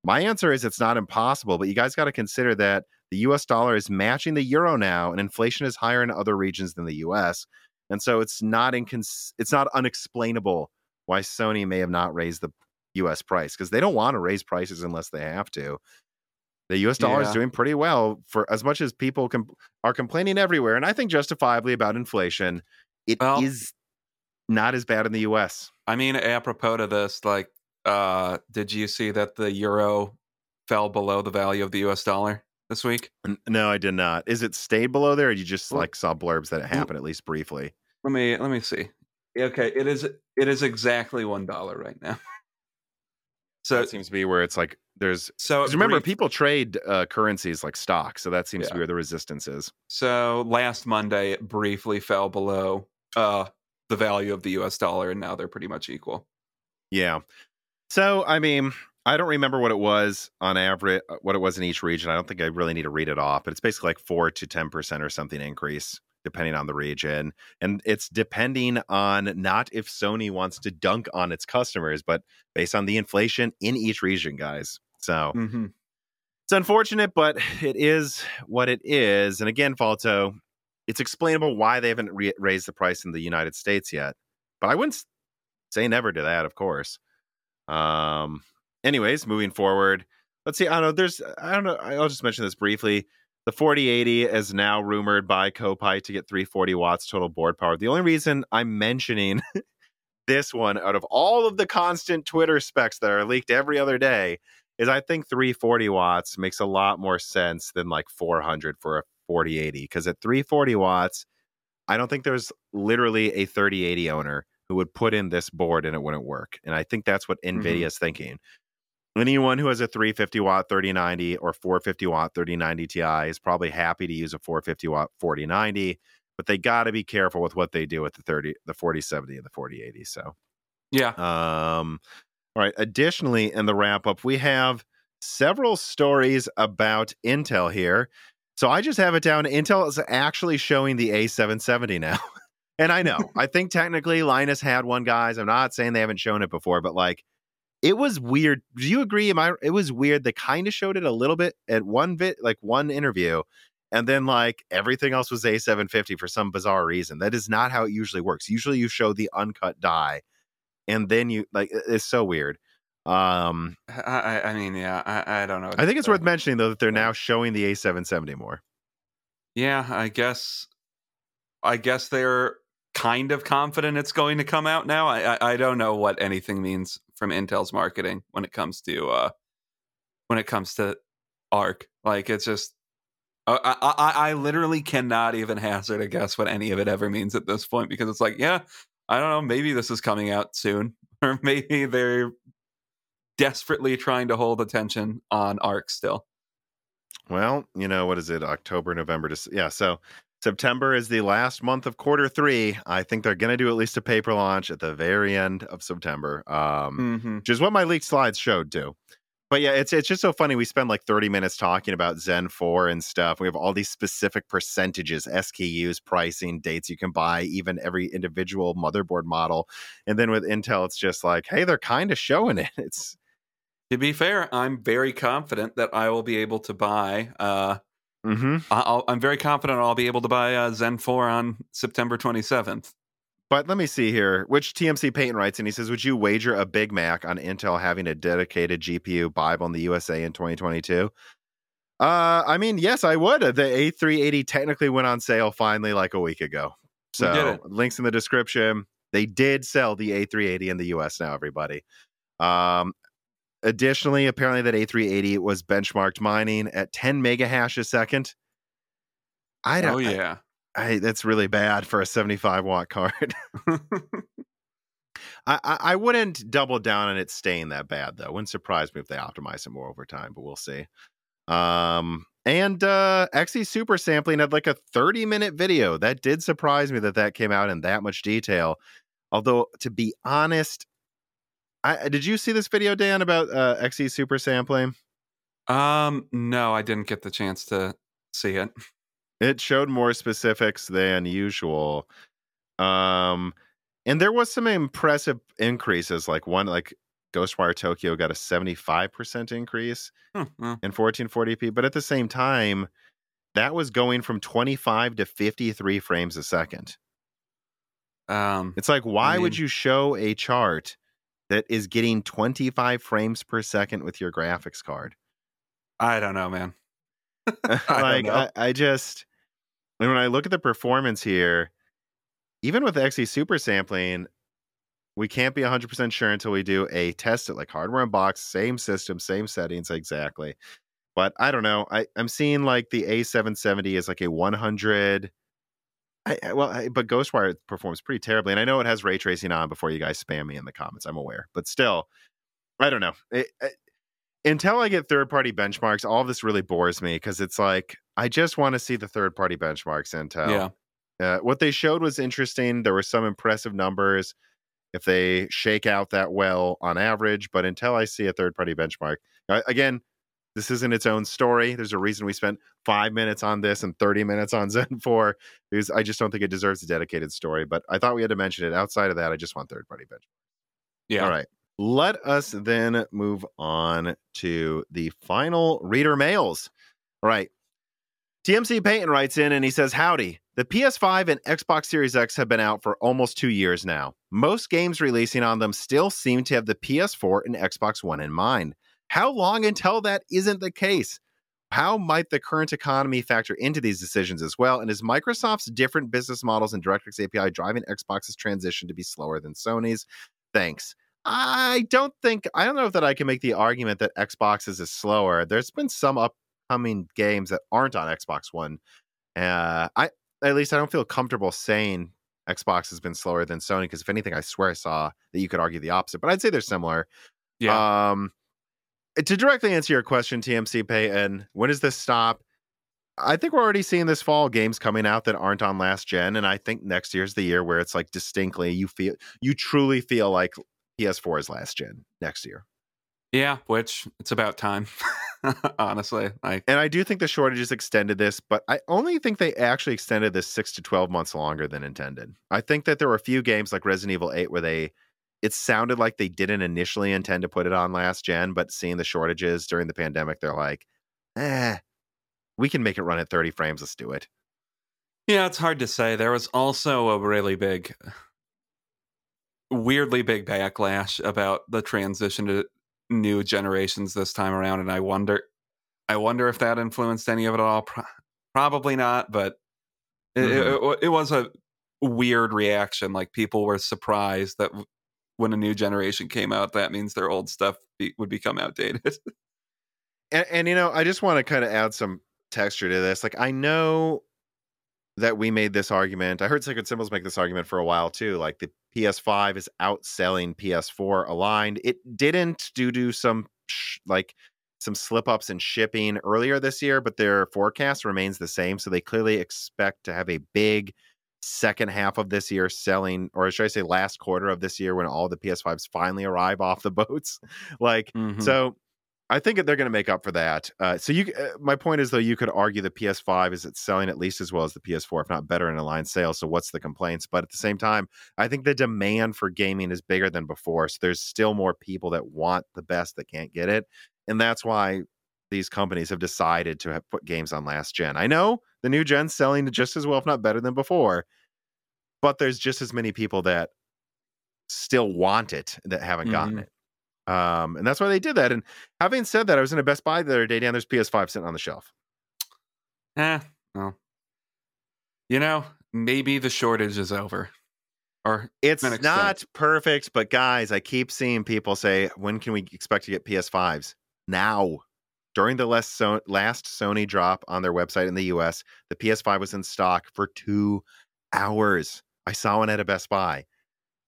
My answer is it's not impossible, but you guys got to consider that the U S dollar is matching the euro now, and inflation is higher in other regions than the U S. And so it's not incons- it's not unexplainable why Sony may have not raised the U S price, because they don't want to raise prices unless they have to. The U S dollar yeah. is doing pretty well for as much as people com- are complaining everywhere, and I think justifiably about inflation. It well, is not as bad in the U S. I mean, apropos to this, like, uh, did you see that the euro fell below the value of the U S dollar this week? No, I did not. Is it stayed below there, or you just like saw blurbs that it happened at least briefly? Let me let me see. Okay, it is it is exactly one dollar right now. So it seems to be where it's like there's so remember brief, people trade uh, currencies like stocks. So that seems yeah. to be where the resistance is. So last Monday, it briefly fell below uh, the value of the U S dollar. And now they're pretty much equal. Yeah. So, I mean, I don't remember what it was on average, what it was in each region. I don't think I really need to read it off, but it's basically like four to ten percent or something increase, depending on the region. And it's depending on not if Sony wants to dunk on its customers, but based on the inflation in each region, guys. So mm-hmm. it's unfortunate, but it is what it is. And again, Falto, it's explainable why they haven't re- raised the price in the United States yet. But I wouldn't say never to that, of course. Um. Anyways, moving forward, let's see. I don't know. There's, I don't know. I'll just mention this briefly. The forty eighty is now rumored by Copai to get three hundred forty watts total board power. The only reason I'm mentioning this one out of all of the constant Twitter specs that are leaked every other day is I think three hundred forty watts makes a lot more sense than like four hundred for a forty eighty, because at three hundred forty watts, I don't think there's literally a thirty eighty owner who would put in this board and it wouldn't work. And I think that's what NVIDIA is mm-hmm. thinking. Anyone who has a three hundred fifty watt thirty ninety or four hundred fifty watt thirty ninety Ti is probably happy to use a four hundred fifty watt forty ninety, but they got to be careful with what they do with the thirty, the forty seventy and the forty eighty. So yeah. Um, all right. Additionally, in the wrap up, we have several stories about Intel here. So I just have it down. Intel is actually showing the A seven seventy now. And I know, I think technically Linus had one, guys. I'm not saying they haven't shown it before, but like, it was weird. Do you agree? Am I, it was weird. They kind of showed it a little bit at one bit, like one interview, and then like everything else was A seven fifty for some bizarre reason. That is not how it usually works. Usually you show the uncut die, and then you like, it's so weird. Um, I, I mean, yeah, I, I don't know. I think it's worth mentioning though that they're now showing the A seven seventy more. Yeah, I guess. I guess they're kind of confident it's going to come out now. I, I, I don't know what anything means from Intel's marketing when it comes to uh, when it comes to Arc. Like it's just, uh, I, I I literally cannot even hazard a guess what any of it ever means at this point, because it's like, yeah, I don't know, maybe this is coming out soon, or maybe they're desperately trying to hold attention on Arc still. Well, you know, what is it? October, November, December, yeah, so. September is the last month of quarter three. I think they're going to do at least a paper launch at the very end of September, um, mm-hmm. which is what my leaked slides showed too. But yeah, it's it's just so funny. We spend like thirty minutes talking about Zen four and stuff. We have all these specific percentages, S K Us, pricing, dates you can buy, even every individual motherboard model. And then with Intel, it's just like, hey, they're kind of showing it. It's to be fair, I'm very confident that I will be able to buy... Uh... Mm-hmm. I'll, I'm very confident I'll be able to buy uh, Zen four on September twenty-seventh. But let me see here, which T M C Payton writes, and he says, would you wager a Big Mac on Intel having a dedicated G P U Bible in the U S A in twenty twenty-two? Uh, I mean, yes, I would. The A three eighty technically went on sale finally like a week ago. So links in the description. They did sell the A three eighty in the U S now, everybody. Um, Additionally, apparently that A three eighty was benchmarked mining at ten mega hash a second. I don't. Oh yeah, I, I, that's really bad for a seventy-five watt card. I, I I wouldn't double down on it staying that bad though. Wouldn't surprise me if they optimize it more over time, but we'll see. Um, and uh, Xe Super Sampling had like a thirty minute video. That did surprise me that that came out in that much detail. Although to be honest. I, did you see this video, Dan, about uh, Xe Super Sampling? Um, no, I didn't get the chance to see it. It showed more specifics than usual. Um, and there was some impressive increases. Like one, like Ghostwire Tokyo got a seventy-five percent increase hmm, yeah. in fourteen forty p. But at the same time, that was going from twenty-five to fifty-three frames a second. Um, it's like, why I mean... would you show a chart that is getting twenty-five frames per second with your graphics card? I don't know, man. I like, know. I, I just, when I look at the performance here, even with Xe Super Sampling, we can't be one hundred percent sure until we do a test it, like hardware unbox, same system, same settings, exactly. But I don't know. I, I'm seeing like the A seven seventy is like a one hundred. I, well, I, but Ghostwire performs pretty terribly, and I know it has ray tracing on before you guys spam me in the comments. I'm aware, but still, I don't know. It, it, until I get third-party benchmarks, all of this really bores me because it's like I just want to see the third-party benchmarks. Intel, yeah. Uh, what they showed was interesting. There were some impressive numbers if they shake out that well on average, but until I see a third-party benchmark, I, again. This isn't its own story. There's a reason we spent five minutes on this and thirty minutes on Zen four, because I just don't think it deserves a dedicated story, but I thought we had to mention it. Outside of that, I just want third-party benchmarks. Yeah. All right. Let us then move on to the final reader mails. All right. T M C Payton writes in and he says, howdy. The P S five and Xbox Series X have been out for almost two years now. Most games releasing on them still seem to have the P S four and Xbox One in mind. How long until that isn't the case? How might the current economy factor into these decisions as well? And is Microsoft's different business models and DirectX A P I driving Xbox's transition to be slower than Sony's? Thanks. I don't think, I don't know that I can make the argument that Xbox's is slower. There's been some upcoming games that aren't on Xbox One Uh, I at least I don't feel comfortable saying Xbox has been slower than Sony, because if anything, I swear I saw that you could argue the opposite, but I'd say they're similar. Yeah. Um, to directly answer your question, T M C Payton, when does this stop? I think we're already seeing this fall games coming out that aren't on last gen, and I think next year's the year where it's like distinctly you feel you truly feel like P S four is last gen next year. Yeah, which it's about time, honestly. Like, and I do think the shortages extended this, but I only think they actually extended this six to twelve months longer than intended. I think that there were a few games like Resident Evil eight where they it sounded like they didn't initially intend to put it on last gen, but seeing the shortages during the pandemic, they're like, eh. We can make it run at thirty frames. Let's do it. Yeah, it's hard to say. There was also a really big, weirdly big backlash about the transition to new generations this time around, and I wonder, I wonder if that influenced any of it at all. Pro- probably not, but it, mm-hmm. it, it was a weird reaction. Like, people were surprised that when a new generation came out, that means their old stuff be, would become outdated. and, and you know, I just want to kind of add some texture to this. Like, I know that we made this argument. I heard Sacred Symbols make this argument for a while too. Like, the P S five is outselling P S four aligned. It didn't due to some sh- like some slip ups in shipping earlier this year, but their forecast remains the same. So they clearly expect to have a big second half of this year selling, or should I say last quarter of this year when all the P S fives finally arrive off the boats. Like, mm-hmm. so I think they're going to make up for that. Uh, so you, uh, my point is, though, you could argue the P S five is it's selling at least as well as the P S four, if not better, in aligned sales. So what's the complaints? But at the same time, I think the demand for gaming is bigger than before. So there's still more people that want the best that can't get it. And that's why these companies have decided to have put games on last gen. I know the new gen's selling just as well, if not better than before, but there's just as many people that still want it that haven't mm-hmm. gotten it. Um, and that's why they did that. And having said that, I was in a Best Buy the other day, Dan. There's P S five sitting on the shelf. Eh, well, you know, maybe the shortage is over. Or it's not perfect, but guys, I keep seeing people say, when can we expect to get P S fives? Now. During the last Sony drop on their website in the U S, the P S five was in stock for two hours. I saw one at a Best Buy.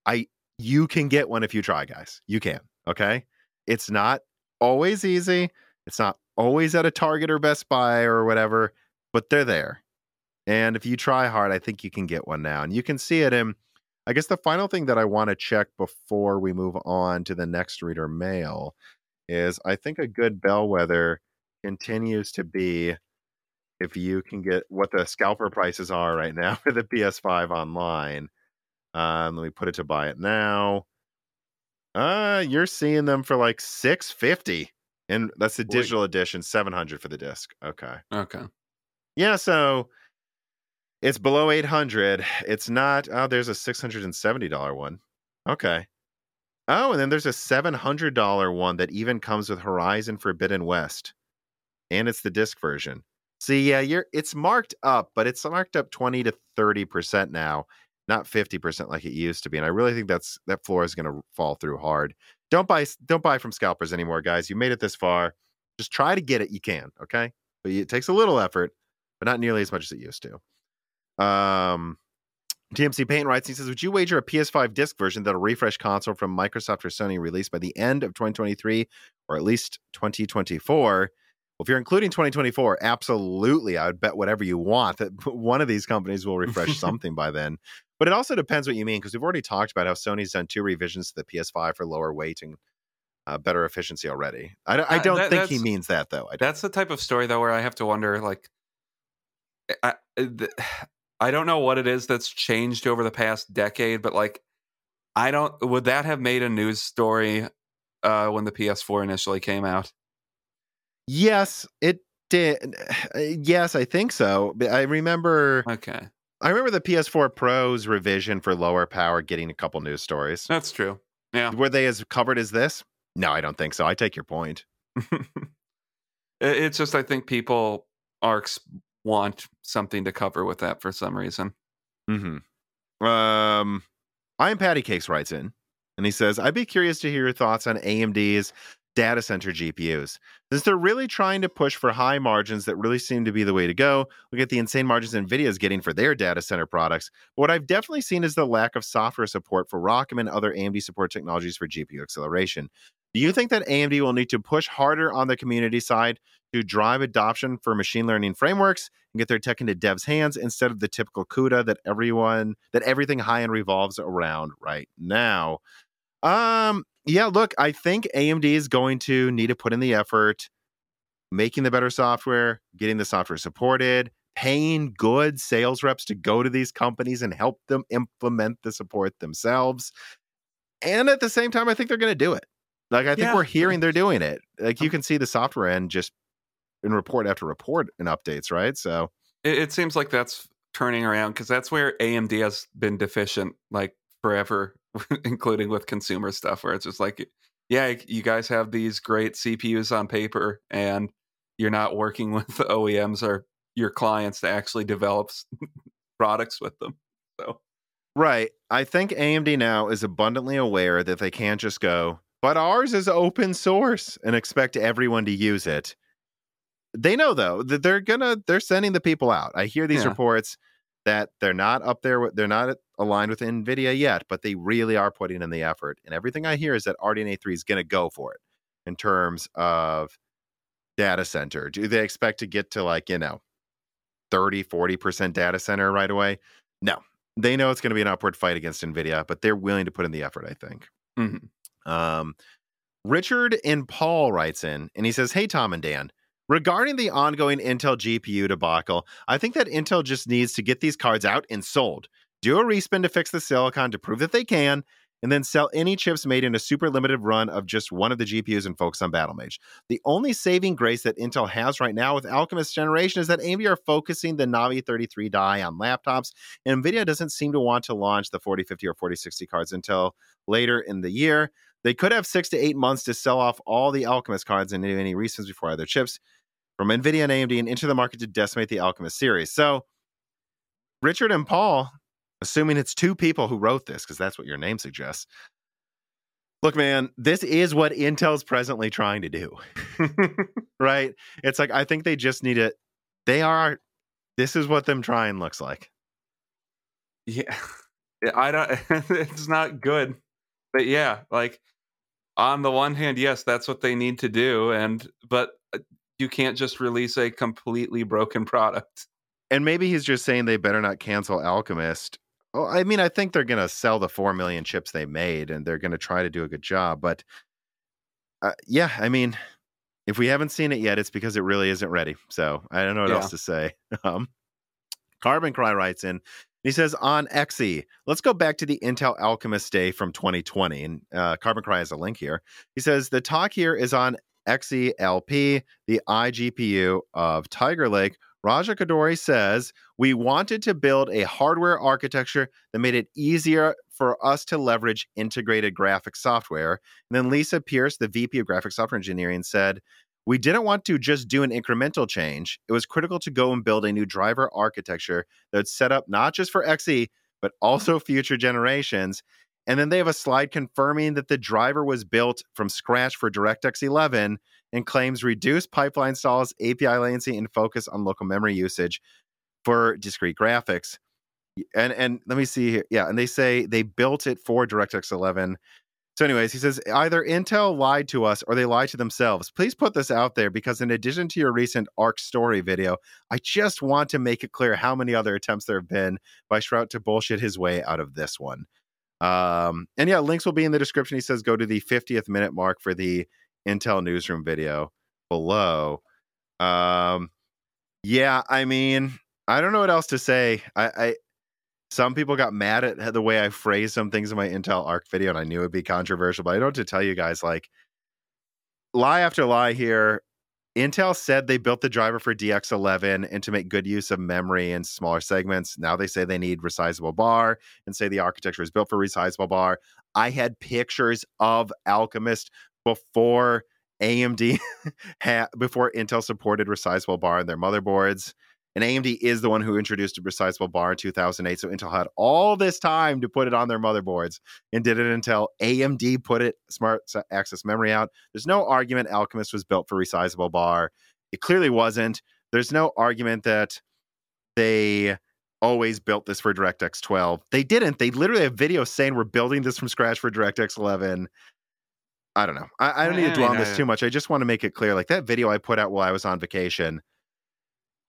I, you can get one if you try, guys. You can. Okay, it's not always easy. It's not always at a Target or Best Buy or whatever, but they're there. And if you try hard, I think you can get one now. And you can see it in, I guess the final thing that I want to check before we move on to the next reader mail is I think a good bellwether continues to be if you can get what the scalper prices are right now for the P S five online. Um, let me put it to buy it now. Uh, you're seeing them for like six fifty, and that's the digital Wait. edition, seven hundred for the disc. Okay. Okay. Yeah, so it's below eight hundred. It's not, oh, there's a six hundred seventy dollars one. Okay. Oh, and then there's a seven hundred dollars one that even comes with Horizon Forbidden West, and it's the disc version. See, yeah, you're it's marked up, but it's marked up twenty to thirty percent now. Not fifty percent like it used to be. And I really think that's that floor is going to fall through hard. Don't buy don't buy from scalpers anymore, guys. You made it this far. Just try to get it. You can, okay? But it takes a little effort, but not nearly as much as it used to. Um, T M C Payton writes, he says, would you wager a P S five disc version that'll refresh console from Microsoft or Sony released by the end of twenty twenty-three or at least twenty twenty-four? Well, if you're including twenty twenty-four, absolutely. I would bet whatever you want that one of these companies will refresh something by then. But it also depends what you mean, because we've already talked about how Sony's done two revisions to the P S five for lower weight and uh, better efficiency already. I, I don't uh, that, think he means that, though. I that's the type of story, though, where I have to wonder, like, I, I don't know what it is that's changed over the past decade, but, like, I don't, would that have made a news story uh, when the P S four initially came out? Yes, it did. Yes, I think so. But I remember. Okay. I remember the P S four Pro's revision for lower power getting a couple news stories. That's true. Yeah. Were they as covered as this? No, I don't think so. I take your point. It's just I think people are want something to cover with that for some reason. Mm-hmm. Um, I Am Patty Cakes writes in, and he says, I'd be curious to hear your thoughts on A M D's data center G P Us. Since they're really trying to push for high margins that really seem to be the way to go, look at the insane margins NVIDIA is getting for their data center products. But what I've definitely seen is the lack of software support for ROCm and other A M D support technologies for G P U acceleration. Do you think that A M D will need to push harder on the community side to drive adoption for machine learning frameworks and get their tech into devs' hands instead of the typical CUDA that everyone, that everything high-end revolves around right now? Um, yeah, look, I think A M D is going to need to put in the effort, making the better software, getting the software supported, paying good sales reps to go to these companies and help them implement the support themselves. And at the same time, I think they're going to do it. Like, I think yeah. we're hearing they're doing it. Like, you can see the software end just in report after report and updates, right? So it, it seems like that's turning around, because that's where A M D has been deficient, like, forever, including with consumer stuff, where it's just like, yeah, you guys have these great C P Us on paper, and you're not working with the O E Ms or your clients to actually develop products with them. So, right. I think A M D now is abundantly aware that they can't just go, but ours is open source, and expect everyone to use it. They know, though, that they're gonna they're sending the people out. I hear these yeah. reports that they're not up there, they're not aligned with NVIDIA yet, but they really are putting in the effort. And everything I hear is that R D N A three is gonna go for it in terms of data center. Do they expect to get to, like, you know, thirty, forty percent data center right away? No. They know it's gonna be an upward fight against NVIDIA, but they're willing to put in the effort, I think. Mm-hmm. Um, Richard and Paul writes in, and he says, "Hey, Tom and Dan, regarding the ongoing Intel G P U debacle, I think that Intel just needs to get these cards out and sold. Do a respin to fix the silicon to prove that they can, and then sell any chips made in a super limited run of just one of the G P Us and focus on Battle Mage. The only saving grace that Intel has right now with Alchemist generation is that A M D are focusing the Navi thirty-three die on laptops, and NVIDIA doesn't seem to want to launch the forty fifty or forty sixty cards until later in the year. They could have six to eight months to sell off all the Alchemist cards and any reasons before other chips from NVIDIA and A M D and into the market to decimate the Alchemist series." So Richard and Paul, assuming it's two people who wrote this, because that's what your name suggests. Look, man, this is what Intel's presently trying to do, right? It's like, I think they just need to, they are, this is what them trying looks like. Yeah, I don't, it's not good. But yeah, like, on the one hand, yes, that's what they need to do. And but you can't just release a completely broken product. And maybe he's just saying they better not cancel Alchemist. Oh, I mean, I think they're going to sell the four million chips they made, and they're going to try to do a good job. But uh, yeah, I mean, if we haven't seen it yet, it's because it really isn't ready. So I don't know what yeah. else to say. Um, Carbon Cry writes in. He says, on X E, let's go back to the Intel Alchemist Day from twenty twenty. And uh, Carbon Cry has a link here. He says, the talk here is on X E L P, the iGPU of Tiger Lake. Raja Kadori says, we wanted to build a hardware architecture that made it easier for us to leverage integrated graphics software. And then Lisa Pierce, the V P of Graphics Software Engineering, said, we didn't want to just do an incremental change. It was critical to go and build a new driver architecture that would set up not just for X E, but also future generations. And then they have a slide confirming that the driver was built from scratch for DirectX eleven and claims reduce pipeline stalls, A P I latency, and focus on local memory usage for discrete graphics. And and let me see here. Yeah, and they say they built it for DirectX eleven. So anyways, he says, either Intel lied to us or they lied to themselves. Please put this out there, because in addition to your recent ARC story video, I just want to make it clear how many other attempts there have been by Shroud to bullshit his way out of this one. Um, and yeah, links will be in the description. He says, go to the fiftieth minute mark for the Intel Newsroom video below. Um, yeah, I mean, I don't know what else to say. I, I Some people got mad at the way I phrased some things in my Intel Arc video, and I knew it'd be controversial, but I don't have to tell you guys, like, lie after lie here. Intel said they built the driver for D X eleven and to make good use of memory in smaller segments. Now they say they need resizable bar and say the architecture is built for resizable bar. I had pictures of Alchemist before A M D, before Intel supported resizable bar in their motherboards. And A M D is the one who introduced a resizable bar in two thousand eight. So Intel had all this time to put it on their motherboards and did it until A M D put it smart access memory out. There's no argument Alchemist was built for resizable bar. It clearly wasn't. There's no argument that they always built this for DirectX twelve. They didn't. They literally have videos saying we're building this from scratch for DirectX eleven. I don't know. I, I don't need to dwell on this too much. I just want to make it clear. Like that video I put out while I was on vacation,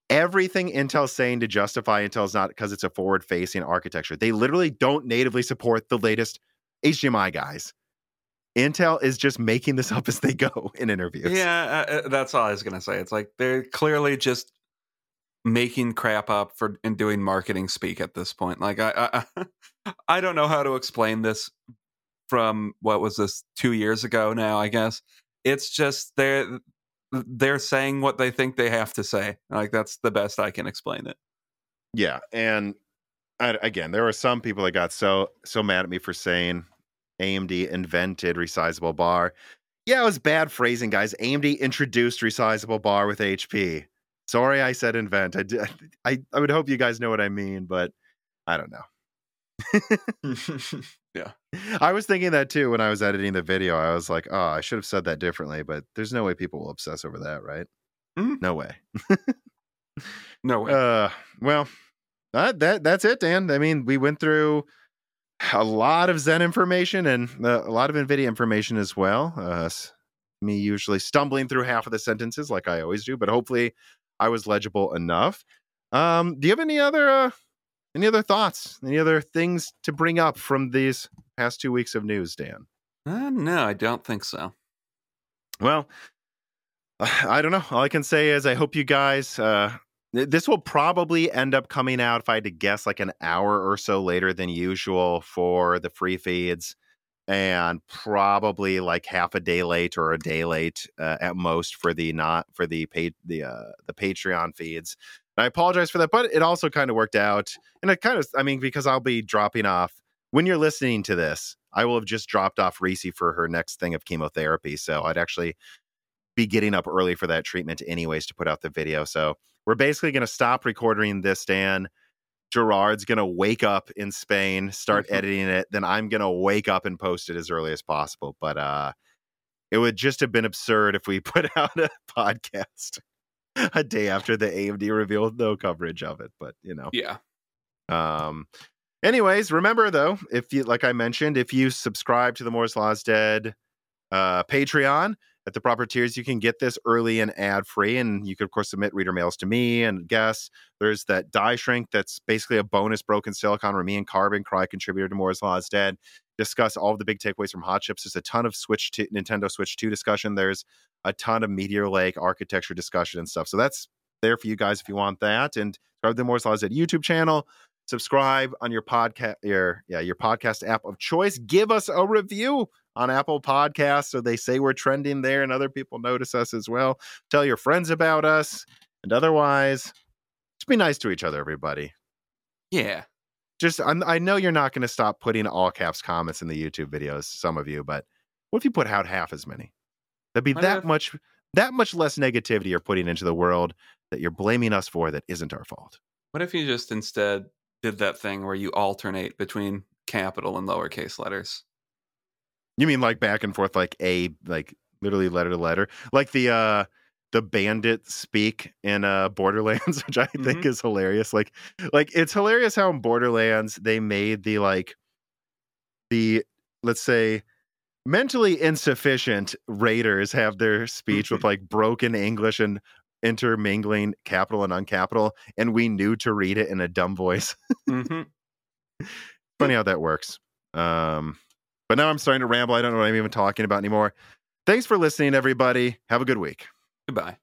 everything Intel's saying to justify Intel's not because it's a forward-facing architecture. They literally don't natively support the latest H D M I guys. Intel is just making this up as they go in interviews. Yeah, uh, that's all I was going to say. It's like they're clearly just making crap up for and doing marketing speak at this point. Like I, I, I don't know how to explain this from what was this two years ago now, I guess. It's just they're... they're saying what they think they have to say. Like that's the best I can explain it. Yeah. And I, again, there were some people that got so, so mad at me for saying A M D invented resizable bar. Yeah. It was bad phrasing, guys. A M D introduced resizable bar with H P. Sorry. I said invent. I, did, I, I would hope you guys know what I mean, but I don't know. Yeah. I was thinking that too when I was editing the video. I was like, oh, I should have said that differently, but there's no way people will obsess over that, right? Mm. No way. No way. Uh, well, that, that that's it, Dan. I mean, we went through a lot of Zen information and uh, a lot of NVIDIA information as well. Uh, me usually stumbling through half of the sentences like I always do, but hopefully I was legible enough. Um, do you have any other... Uh, Any other thoughts? Any other things to bring up from these past two weeks of news, Dan? Uh, no, I don't think so. Well, I don't know. All I can say is I hope you guys... Uh, this will probably end up coming out, if I had to guess, like an hour or so later than usual for the free feeds. And probably like half a day late or a day late uh, at most for the not for the paid the uh, the Patreon feeds. And I apologize for that, but it also kind of worked out. And it kind of, I mean, because I'll be dropping off when you're listening to this. I will have just dropped off Reese for her next thing of chemotherapy, so I'd actually be getting up early for that treatment anyways to put out the video. So we're basically going to stop recording this, Dan. Gerard's going to wake up in Spain, start mm-hmm. editing it. Then I'm going to wake up and post it as early as possible. But uh, it would just have been absurd if we put out a podcast a day after the A M D reveal with no coverage of it. But, you know, yeah. Um. Anyways, remember, though, if you like I mentioned, if you subscribe to the Moore's Law is Dead uh, Patreon at the proper tiers, you can get this early and ad free. And you can, of course, submit reader mails to me and guests. There's that die shrink. That's basically a bonus Broken Silicon where me and Carbon Cry contributor to Moore's Law is Dead discuss all of the big takeaways from Hot Chips. There's a ton of Switch to Nintendo Switch two discussion. There's a ton of Meteor Lake architecture discussion and stuff. So that's there for you guys if you want that. And subscribe to the Moore's Law is Dead YouTube channel. Subscribe on your podcast, your yeah, your podcast app of choice. Give us a review on Apple Podcasts so they say we're trending there and other people notice us as well. Tell your friends about us. And otherwise, just be nice to each other, everybody. Yeah. Just I'm, I know you're not going to stop putting all caps comments in the YouTube videos, some of you, but what if you put out half as many? There'd be that much, that much less negativity you're putting into the world that you're blaming us for that isn't our fault. What if you just instead did that thing where you alternate between capital and lowercase letters? You mean like back and forth, like a, like literally letter to letter, like the, uh, the bandit speak in uh Borderlands, which I mm-hmm. think is hilarious. Like, like it's hilarious how in Borderlands they made the, like the, let's say mentally insufficient raiders have their speech with like broken English and intermingling capital and uncapital. And we knew to read it in a dumb voice. mm-hmm. Funny how that works. Um, But now I'm starting to ramble. I don't know what I'm even talking about anymore. Thanks for listening, everybody. Have a good week. Goodbye.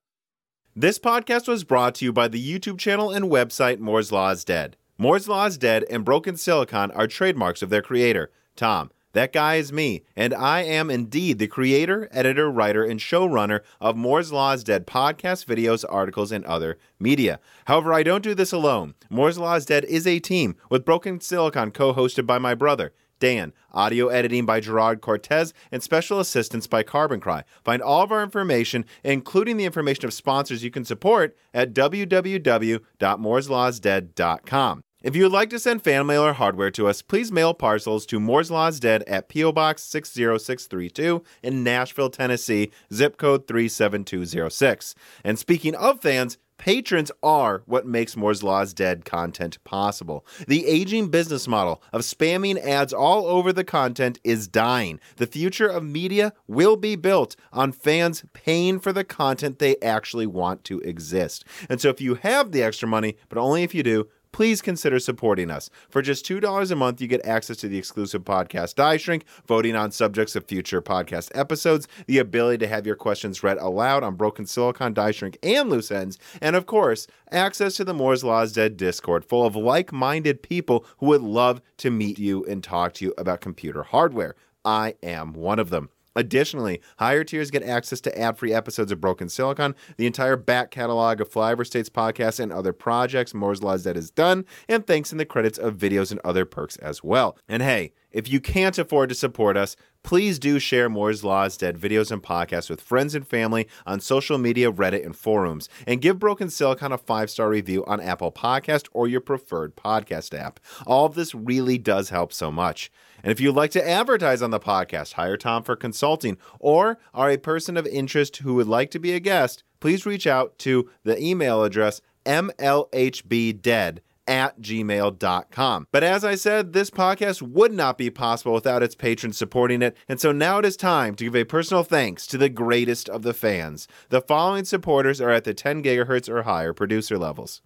This podcast was brought to you by the YouTube channel and website Moore's Law is Dead. Moore's Law is Dead and Broken Silicon are trademarks of their creator, Tom. That guy is me, and I am indeed the creator, editor, writer, and showrunner of Moore's Law is Dead podcasts, videos, articles, and other media. However, I don't do this alone. Moore's Law is Dead is a team with Broken Silicon co-hosted by my brother, Dan, audio editing by Gerard Cortez, and special assistance by Carbon Cry. Find all of our information, including the information of sponsors you can support, at w w w dot moores law is dead dot com. If you would like to send fan mail or hardware to us, please mail parcels to Moore's Law is Dead at P O. Box six zero six three two in Nashville, Tennessee, zip code three seven two zero six. And speaking of fans, patrons are what makes Moore's Law is Dead content possible. The aging business model of spamming ads all over the content is dying. The future of media will be built on fans paying for the content they actually want to exist. And so if you have the extra money, but only if you do, please consider supporting us. For just two dollars a month, you get access to the exclusive podcast Die Shrink, voting on subjects of future podcast episodes, the ability to have your questions read aloud on Broken Silicon, Die Shrink, and Loose Ends, and of course, access to the Moore's Law is Dead Discord, full of like-minded people who would love to meet you and talk to you about computer hardware. I am one of them. Additionally, higher tiers get access to ad-free episodes of Broken Silicon, the entire back catalog of Flyover States podcasts and other projects Moore's Law is Dead is done, and thanks in the credits of videos and other perks as well. And hey, if you can't afford to support us, please do share Moore's Law is Dead videos and podcasts with friends and family on social media, Reddit, and forums. And give Broken Silicon a five-star review on Apple Podcast or your preferred podcast app. All of this really does help so much. And if you'd like to advertise on the podcast, hire Tom for consulting, or are a person of interest who would like to be a guest, please reach out to the email address m l h b dead at gmail dot com. But as I said, this podcast would not be possible without its patrons supporting it, and so now it is time to give a personal thanks to the greatest of the fans. The following supporters are at the ten gigahertz or higher producer levels.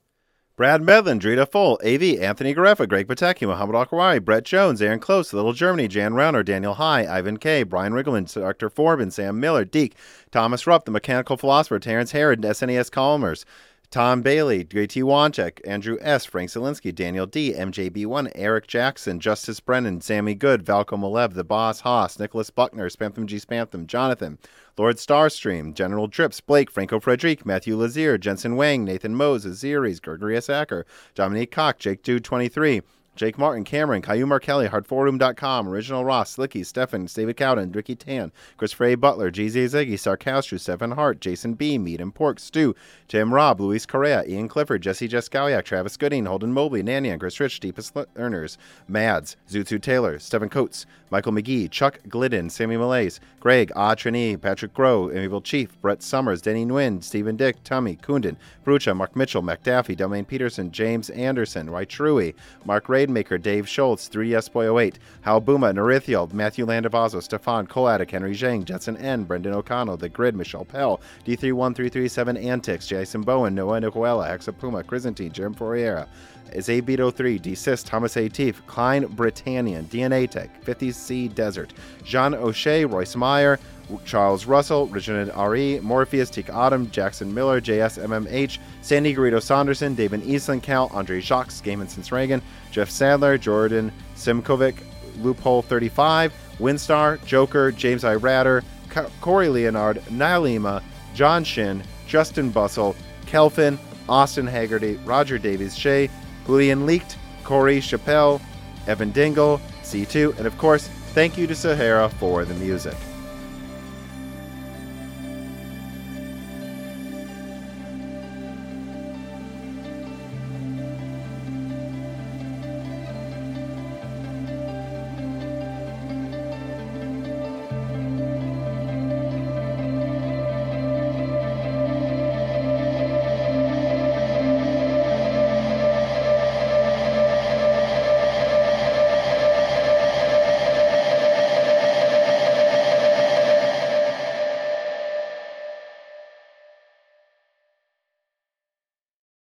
Brad Medlin, Drita Full, A V, Anthony Gareffa, Greg Pateki, Muhammad Al-Kawari, Brett Jones, Aaron Close, Little Germany, Jan Rauner, Daniel High, Ivan K, Brian Riggleman, Doctor Forbin, Sam Miller, Deke, Thomas Rupp, The Mechanical Philosopher, Terrence Herod, S N E S Colmers, Tom Bailey, J T Wanchek, Andrew S., Frank Zielinski, Daniel D., M J B one, Eric Jackson, Justice Brennan, Sammy Good, Valco Malev, The Boss Haas, Nicholas Buckner, Spamtham G. Spamtham, Jonathan, Lord Starstream, General Trips, Blake, Franco Frederic, Matthew Lazier, Jensen Huang, Nathan Mose, Aziris, Gregory S. Acker, Dominique Cock, Jake Dude twenty-three, Jake Martin, Cameron, Caillou Markelli, hard four room dot com, Original Ross, Slicky, Stefan, David Cowden, Ricky Tan, Christopher A. Butler, G Z Ziggy, Sarcastro, Stefan Hart, Jason B., Meat and Pork, Stu, Tim Robb, Luis Correa, Ian Clifford, Jesse Jeskowiak, Travis Gooding, Holden Mobley, Nanyan, Chris Rich, Deepest Earners, Mads, Zutsu Taylor, Stephen Coates, Michael McGee, Chuck Glidden, Sammy Malaise, Greg, Ah Trini, Patrick Groh, Amiable Chief, Brett Summers, Denny Nguyen, Stephen Dick, Tommy, Kunden, Brucha, Mark Mitchell, McDaffy, Domain Peterson, James Anderson, White Truey, Mark Ray, Maker, Dave Schultz, three S boy oh eight, Hal Buma, Narithiel, Matthew Landavazo, Stefan Kolatic, Henry Zhang, Jetson N, Brendan O'Connell, The Grid, Michelle Pell, D three one three three seven Antics, Jason Bowen, Noah Nicoella, Hexapuma, Chrysantine, Jerem Fouriera, Zabito three, Desist, Thomas Atif, Klein Britannian, D N A Tech, fifty C Desert, Jean O'Shea, Royce Meyer, Charles Russell, Reginald R E, Morpheus, Teak Autumn, Jackson Miller, J S M M H, Sandy Garrido Saunderson, David Eastland, Cal, Andre Jacques, Gaiman Sinsragan, Jeff Sadler, Jordan Simkovic, Loophole thirty-five, Winstar, Joker, James I. Ratter, C- Corey Leonard, Nalima, John Shin, Justin Bussell, Kelfin, Austin Haggerty, Roger Davies Shea, Julian Leaked, Corey Chappelle, Evan Dingle, C two, and of course, thank you to Sahara for the music.